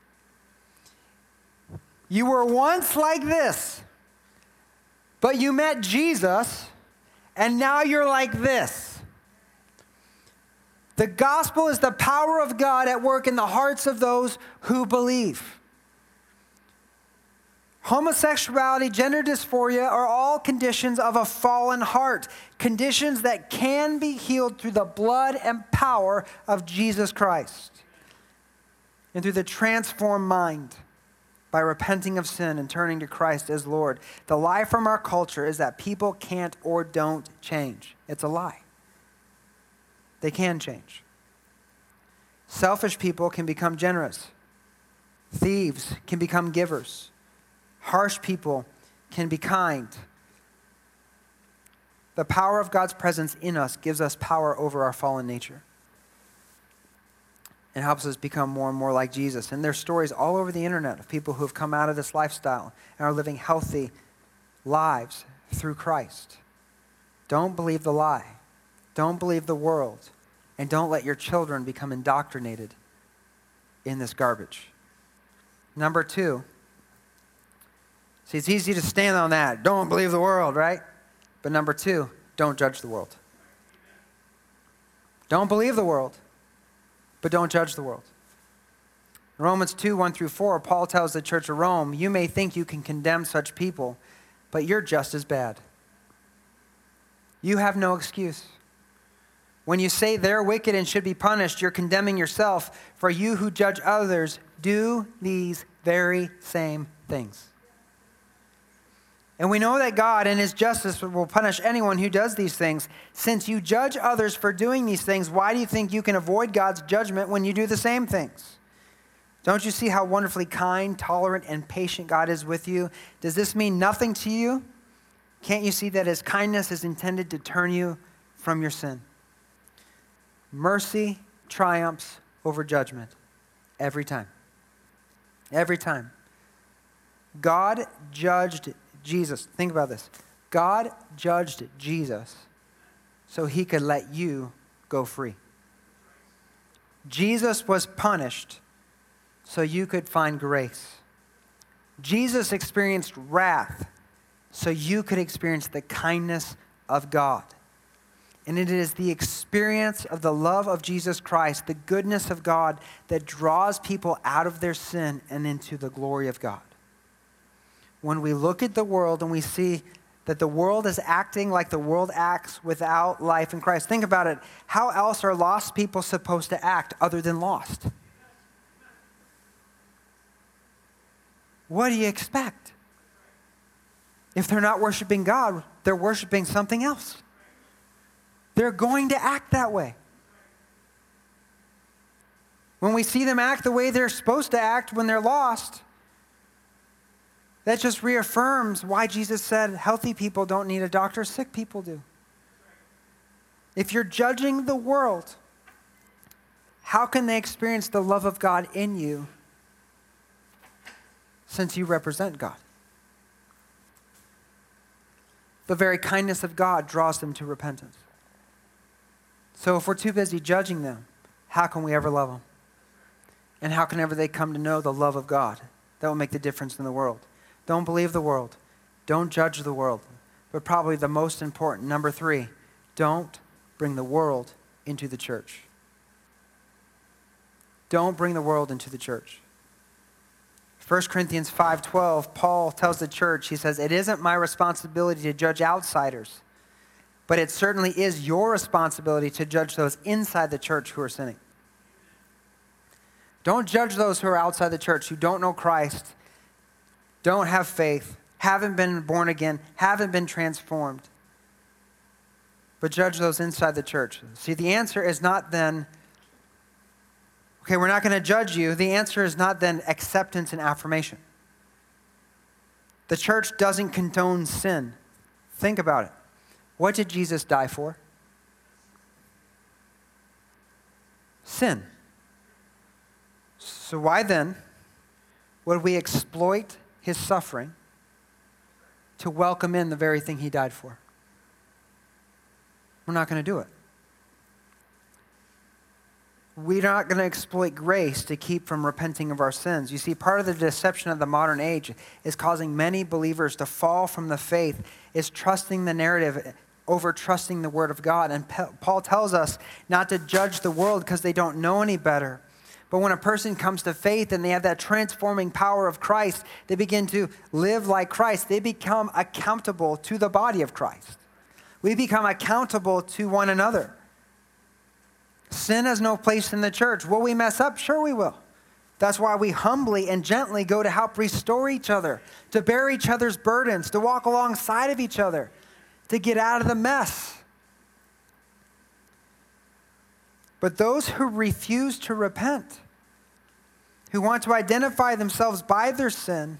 You were once like this, but you met Jesus, and now you're like this. The gospel is the power of God at work in the hearts of those who believe. Homosexuality, gender dysphoria are all conditions of a fallen heart, conditions that can be healed through the blood and power of Jesus Christ and through the transformed mind by repenting of sin and turning to Christ as Lord. The lie from our culture is that people can't or don't change. It's a lie. They can change. Selfish people can become generous. Thieves can become givers. Harsh people can be kind. The power of God's presence in us gives us power over our fallen nature. It helps us become more and more like Jesus. And there's stories all over the internet of people who have come out of this lifestyle and are living healthy lives through Christ. Don't believe the lie. Don't believe the world. And don't let your children become indoctrinated in this garbage. Number two, See, it's easy to stand on that. Don't believe the world, right? But number two, don't judge the world. Don't believe the world, but don't judge the world. In Romans 2, 1 through 4, Paul tells the church of Rome, you may think you can condemn such people, but you're just as bad. You have no excuse. When you say they're wicked and should be punished, you're condemning yourself, for you who judge others do these very same things. And we know that God in his justice will punish anyone who does these things. Since you judge others for doing these things, why do you think you can avoid God's judgment when you do the same things? Don't you see how wonderfully kind, tolerant, and patient God is with you? Does this mean nothing to you? Can't you see that his kindness is intended to turn you from your sin? Mercy triumphs over judgment every time. Every time. God judged Jesus. Think about this. God judged Jesus so he could let you go free. Jesus was punished so you could find grace. Jesus experienced wrath so you could experience the kindness of God. And it is the experience of the love of Jesus Christ, the goodness of God, that draws people out of their sin and into the glory of God. When we look at the world and we see that the world is acting like the world acts without life in Christ, think about it. How else are lost people supposed to act other than lost? What do you expect? If they're not worshiping God, they're worshiping something else. They're going to act that way. When we see them act the way they're supposed to act when they're lost, that just reaffirms why Jesus said healthy people don't need a doctor, sick people do. If you're judging the world, how can they experience the love of God in you since you represent God? The very kindness of God draws them to repentance. So if we're too busy judging them, how can we ever love them? And how can ever they come to know the love of God that will make the difference in the world? Don't believe the world. Don't judge the world. But probably the most important, number three, don't bring the world into the church. Don't bring the world into the church. 1 Corinthians 5:12, Paul tells the church, he says, it isn't my responsibility to judge outsiders, but it certainly is your responsibility to judge those inside the church who are sinning. Don't judge those who are outside the church, who don't know Christ, don't have faith, haven't been born again, haven't been transformed. But judge those inside the church. See, the answer is not then, okay, we're not going to judge you. The answer is not then acceptance and affirmation. The church doesn't condone sin. Think about it. What did Jesus die for? Sin. So why then would we exploit his suffering to welcome in the very thing he died for? We're not going to do it. We're not going to exploit grace to keep from repenting of our sins. You see, part of the deception of the modern age is causing many believers to fall from the faith, is trusting the narrative over trusting the word of God. And Paul tells us not to judge the world because they don't know any better. But when a person comes to faith and they have that transforming power of Christ, they begin to live like Christ. They become accountable to the body of Christ. We become accountable to one another. Sin has no place in the church. Will we mess up? Sure we will. That's why we humbly and gently go to help restore each other, to bear each other's burdens, to walk alongside of each other, to get out of the mess. But those who refuse to repent, who want to identify themselves by their sin,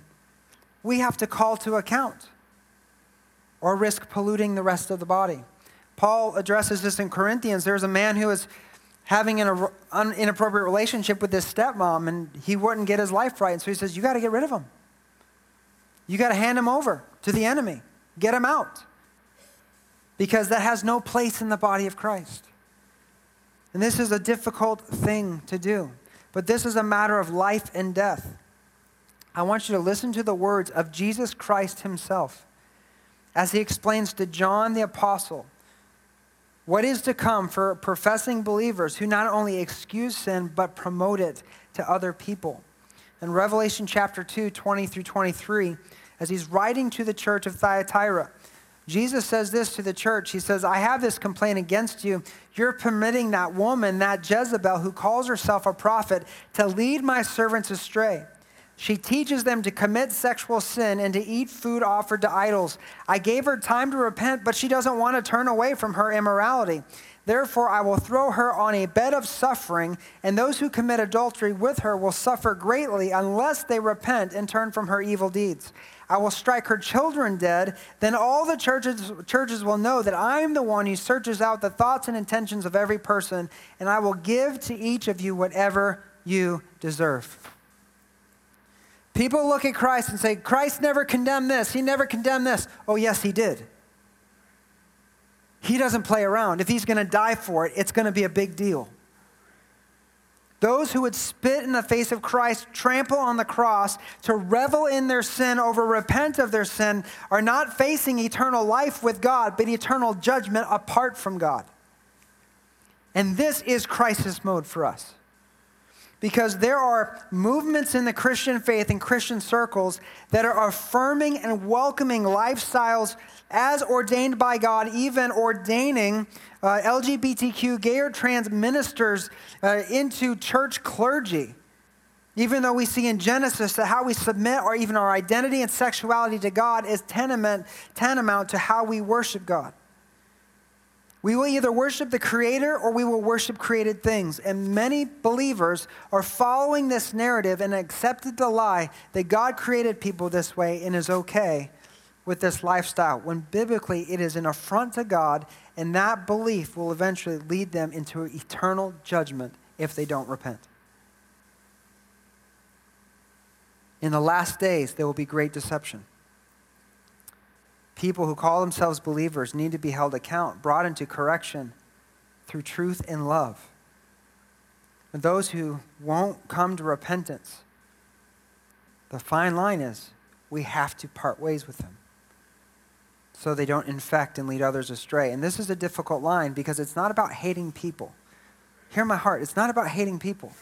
we have to call to account or risk polluting the rest of the body. Paul addresses this in Corinthians. There's a man who was having an inappropriate relationship with his stepmom, and he wouldn't get his life right. And so he says, you got to get rid of him. You got to hand him over to the enemy. Get him out. Because that has no place in the body of Christ. And this is a difficult thing to do, but this is a matter of life and death. I want you to listen to the words of Jesus Christ himself as he explains to John the Apostle what is to come for professing believers who not only excuse sin, but promote it to other people. In Revelation chapter 2, 20 through 23, as he's writing to the church of Thyatira, Jesus says this to the church. He says, I have this complaint against you. You're permitting that woman, that Jezebel, who calls herself a prophet, to lead my servants astray. She teaches them to commit sexual sin and to eat food offered to idols. I gave her time to repent, but she doesn't want to turn away from her immorality. Therefore, I will throw her on a bed of suffering, and those who commit adultery with her will suffer greatly unless they repent and turn from her evil deeds. I will strike her children dead. Then all the churches will know that I am the one who searches out the thoughts and intentions of every person, and I will give to each of you whatever you deserve. People look at Christ and say, Christ never condemned this. He never condemned this. Oh, yes, he did. He doesn't play around. If he's going to die for it, it's going to be a big deal. Those who would spit in the face of Christ, trample on the cross, to revel in their sin over repent of their sin, are not facing eternal life with God, but eternal judgment apart from God. And this is crisis mode for us. Because there are movements in the Christian faith and Christian circles that are affirming and welcoming lifestyles as ordained by God, even ordaining LGBTQ, gay or trans ministers into church clergy. Even though we see in Genesis that how we submit or even our identity and sexuality to God is tantamount to how we worship God. We will either worship the Creator or we will worship created things. And many believers are following this narrative and accepted the lie that God created people this way and is okay with this lifestyle, when biblically it is an affront to God, and that belief will eventually lead them into eternal judgment if they don't repent. In the last days, there will be great deception. People who call themselves believers need to be held account, brought into correction through truth and love. And those who won't come to repentance, the fine line is we have to part ways with them so they don't infect and lead others astray. And this is a difficult line because it's not about hating people. Hear my heart, it's not about hating people,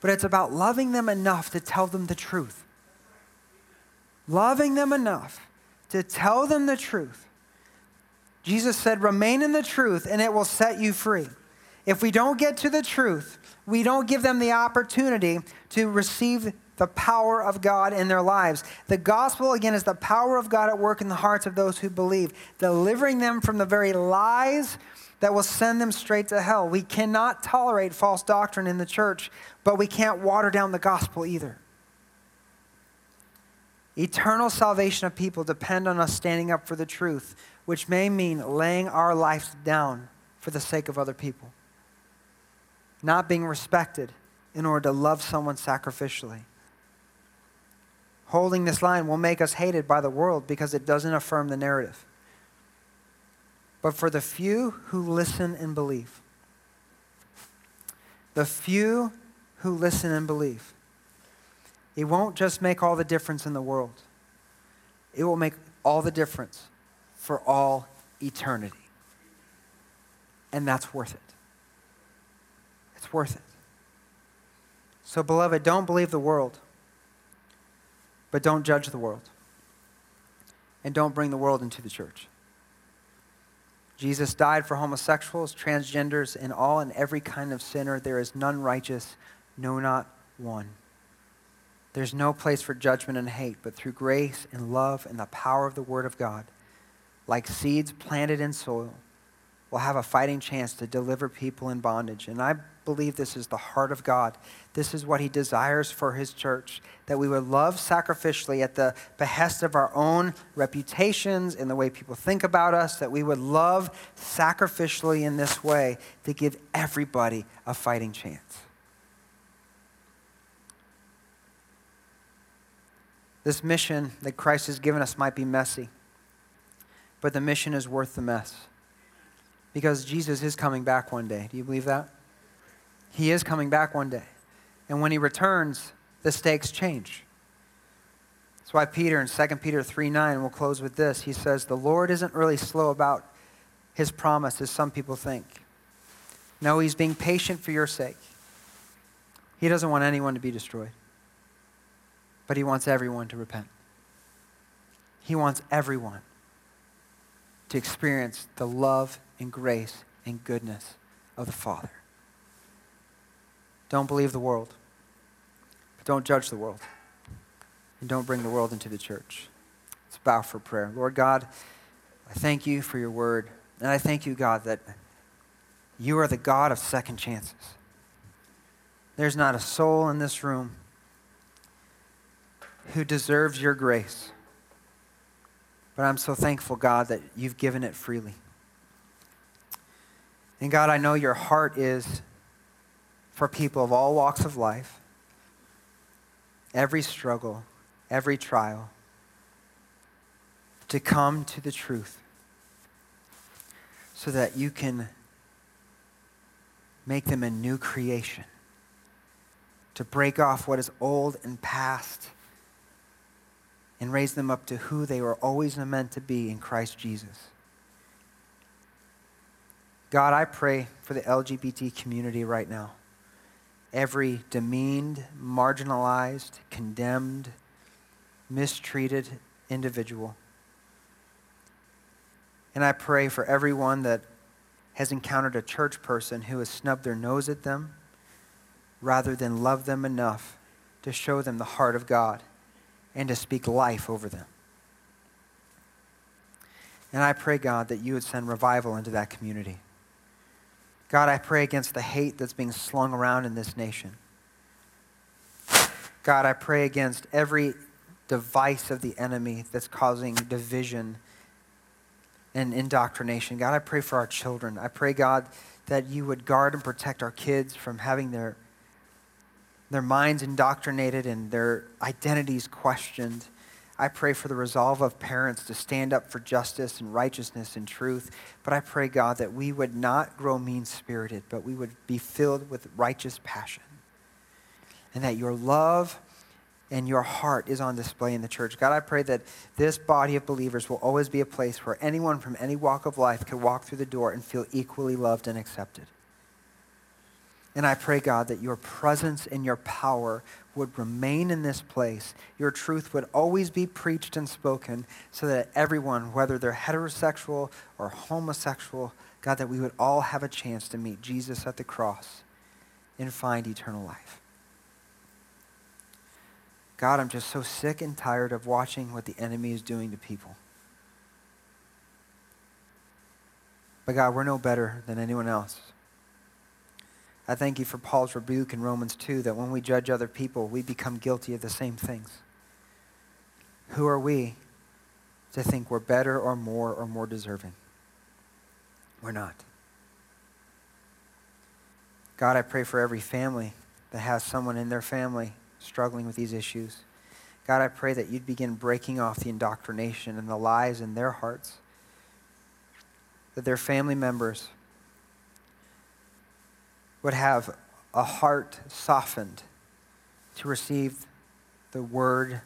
but it's about loving them enough to tell them the truth. Loving them enough to tell them the truth. Jesus said, remain in the truth and it will set you free. If we don't get to the truth, we don't give them the opportunity to receive the power of God in their lives. The gospel, again, is the power of God at work in the hearts of those who believe, delivering them from the very lies that will send them straight to hell. We cannot tolerate false doctrine in the church, but we can't water down the gospel either. Eternal salvation of people depend on us standing up for the truth, which may mean laying our lives down for the sake of other people, not being respected in order to love someone sacrificially. Holding this line will make us hated by the world because it doesn't affirm the narrative. But for the few who listen and believe, it won't just make all the difference in the world. It will make all the difference for all eternity. And that's worth it. It's worth it. So, beloved, don't believe the world, but don't judge the world. And don't bring the world into the church. Jesus died for homosexuals, transgenders, and all and every kind of sinner. There is none righteous, no, not one. There's no place for judgment and hate, but through grace and love and the power of the Word of God, like seeds planted in soil, we'll have a fighting chance to deliver people in bondage. And I believe this is the heart of God. This is what he desires for his church, that we would love sacrificially at the behest of our own reputations and the way people think about us, that we would love sacrificially in this way to give everybody a fighting chance. This mission that Christ has given us might be messy, but the mission is worth the mess because Jesus is coming back one day. Do you believe that? He is coming back one day. And when he returns, the stakes change. That's why Peter in 2 Peter 3:9, and we'll close with this, he says, the Lord isn't really slow about his promise as some people think. No, he's being patient for your sake. He doesn't want anyone to be destroyed, but he wants everyone to repent. He wants everyone to experience the love and grace and goodness of the Father. Don't believe the world, but don't judge the world, and don't bring the world into the church. Let's bow for prayer. Lord God, I thank you for your word, and I thank you, God, that you are the God of second chances. There's not a soul in this room who deserves your grace, but I'm so thankful, God, that you've given it freely. And God, I know your heart is for people of all walks of life, every struggle, every trial, to come to the truth so that you can make them a new creation, to break off what is old and past and raise them up to who they were always meant to be in Christ Jesus. God, I pray for the LGBT community right now. Every demeaned, marginalized, condemned, mistreated individual. And I pray for everyone that has encountered a church person who has snubbed their nose at them rather than love them enough to show them the heart of God and to speak life over them. And I pray, God, that you would send revival into that community. God, I pray against the hate that's being slung around in this nation. God, I pray against every device of the enemy that's causing division and indoctrination. God, I pray for our children. I pray, God, that you would guard and protect our kids from having their minds indoctrinated and their identities questioned. I pray for the resolve of parents to stand up for justice and righteousness and truth. But I pray, God, that we would not grow mean-spirited, but we would be filled with righteous passion. And that your love and your heart is on display in the church. God, I pray that this body of believers will always be a place where anyone from any walk of life could walk through the door and feel equally loved and accepted. And I pray, God, that your presence and your power would remain in this place. Your truth would always be preached and spoken so that everyone, whether they're heterosexual or homosexual, God, that we would all have a chance to meet Jesus at the cross and find eternal life. God, I'm just so sick and tired of watching what the enemy is doing to people. But God, we're no better than anyone else. I thank you for Paul's rebuke in Romans 2, that when we judge other people, we become guilty of the same things. Who are we to think we're better or more deserving? We're not. God, I pray for every family that has someone in their family struggling with these issues. God, I pray that you'd begin breaking off the indoctrination and the lies in their hearts, that their family members would have a heart softened to receive the word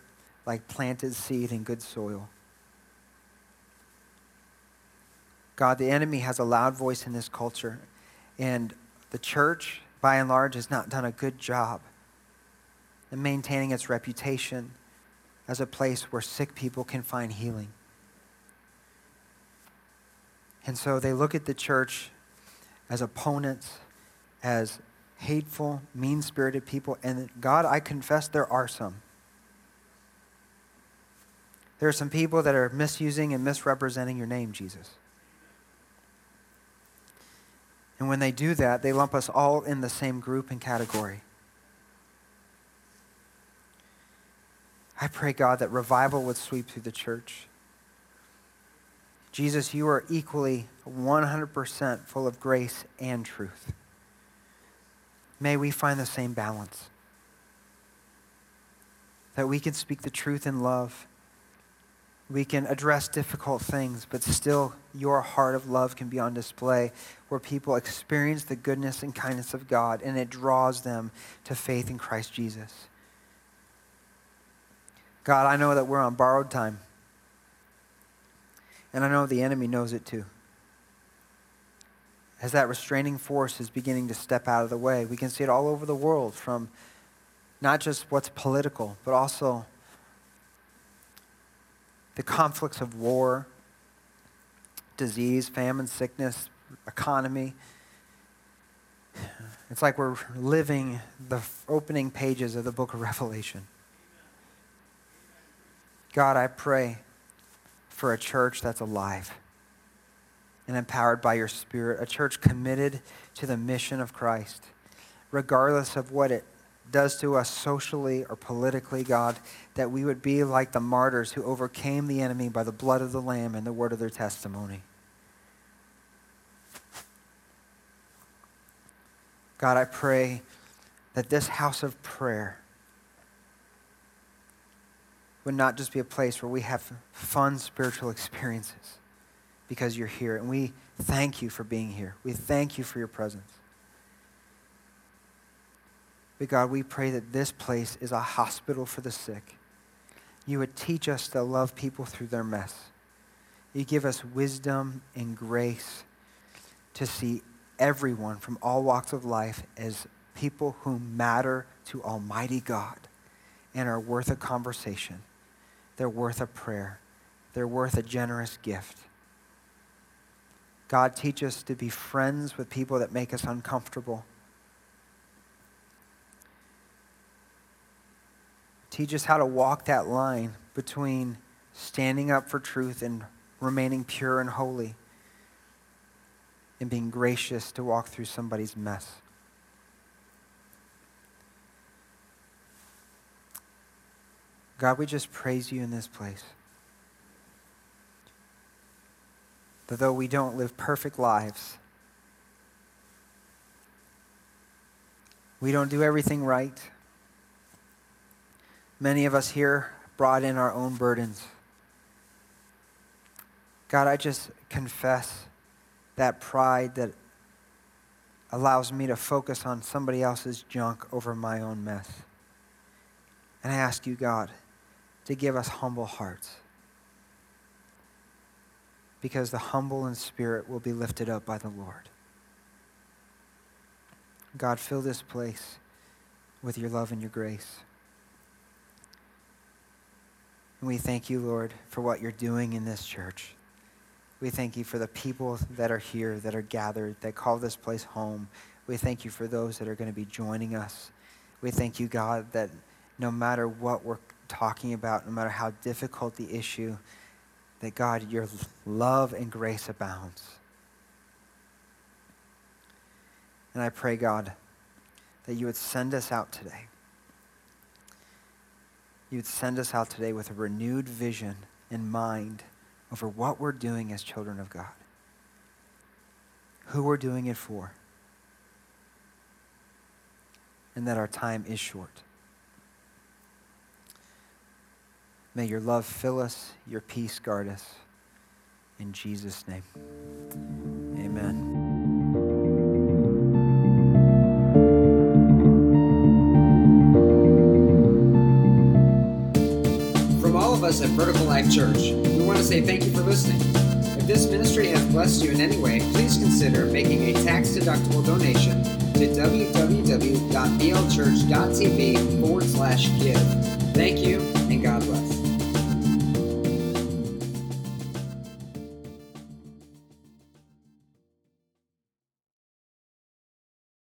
like planted seed in good soil. God, the enemy has a loud voice in this culture, and the church, by and large, has not done a good job in maintaining its reputation as a place where sick people can find healing. And so they look at the church as opponents, as hateful, mean-spirited people. And God, I confess there are some. There are some people that are misusing and misrepresenting your name, Jesus. And when they do that, they lump us all in the same group and category. I pray, God, that revival would sweep through the church. Jesus, you are equally 100% full of grace and truth. May we find the same balance, that we can speak the truth in love. We can address difficult things, but still your heart of love can be on display where people experience the goodness and kindness of God, and it draws them to faith in Christ Jesus. God, I know that we're on borrowed time. And I know the enemy knows it too. As that restraining force is beginning to step out of the way, we can see it all over the world, from not just what's political, but also the conflicts of war, disease, famine, sickness, economy. It's like we're living the opening pages of the book of Revelation. God, I pray for a church that's alive and empowered by your Spirit, a church committed to the mission of Christ, regardless of what it does to us socially or politically, God, that we would be like the martyrs who overcame the enemy by the blood of the Lamb and the word of their testimony. God, I pray that this house of prayer would not just be a place where we have fun spiritual experiences because you're here. And we thank you for being here. We thank you for your presence. But God, we pray that this place is a hospital for the sick. You would teach us to love people through their mess. You give us wisdom and grace to see everyone from all walks of life as people who matter to Almighty God and are worth a conversation. They're worth a prayer. They're worth a generous gift. God, teach us to be friends with people that make us uncomfortable. Teach us how to walk that line between standing up for truth and remaining pure and holy, and being gracious to walk through somebody's mess. God, we just praise you in this place. That though we don't live perfect lives, we don't do everything right. Many of us here brought in our own burdens. God, I just confess that pride that allows me to focus on somebody else's junk over my own mess. And I ask you, God, to give us humble hearts, because the humble in spirit will be lifted up by the Lord. God, fill this place with your love and your grace. And we thank you, Lord, for what you're doing in this church. We thank you for the people that are here, that are gathered, that call this place home. We thank you for those that are going to be joining us. We thank you, God, that no matter what we're talking about, no matter how difficult the issue, that God, your love and grace abounds. And I pray, God, that you would send us out today. You would send us out today with a renewed vision in mind over what we're doing as children of God, who we're doing it for, and that our time is short. May your love fill us, your peace guard us. In Jesus' name, amen. From all of us at Vertical Life Church, we want to say thank you for listening. If this ministry has blessed you in any way, please consider making a tax-deductible donation to www.blchurch.tv/give. Thank you, and God bless.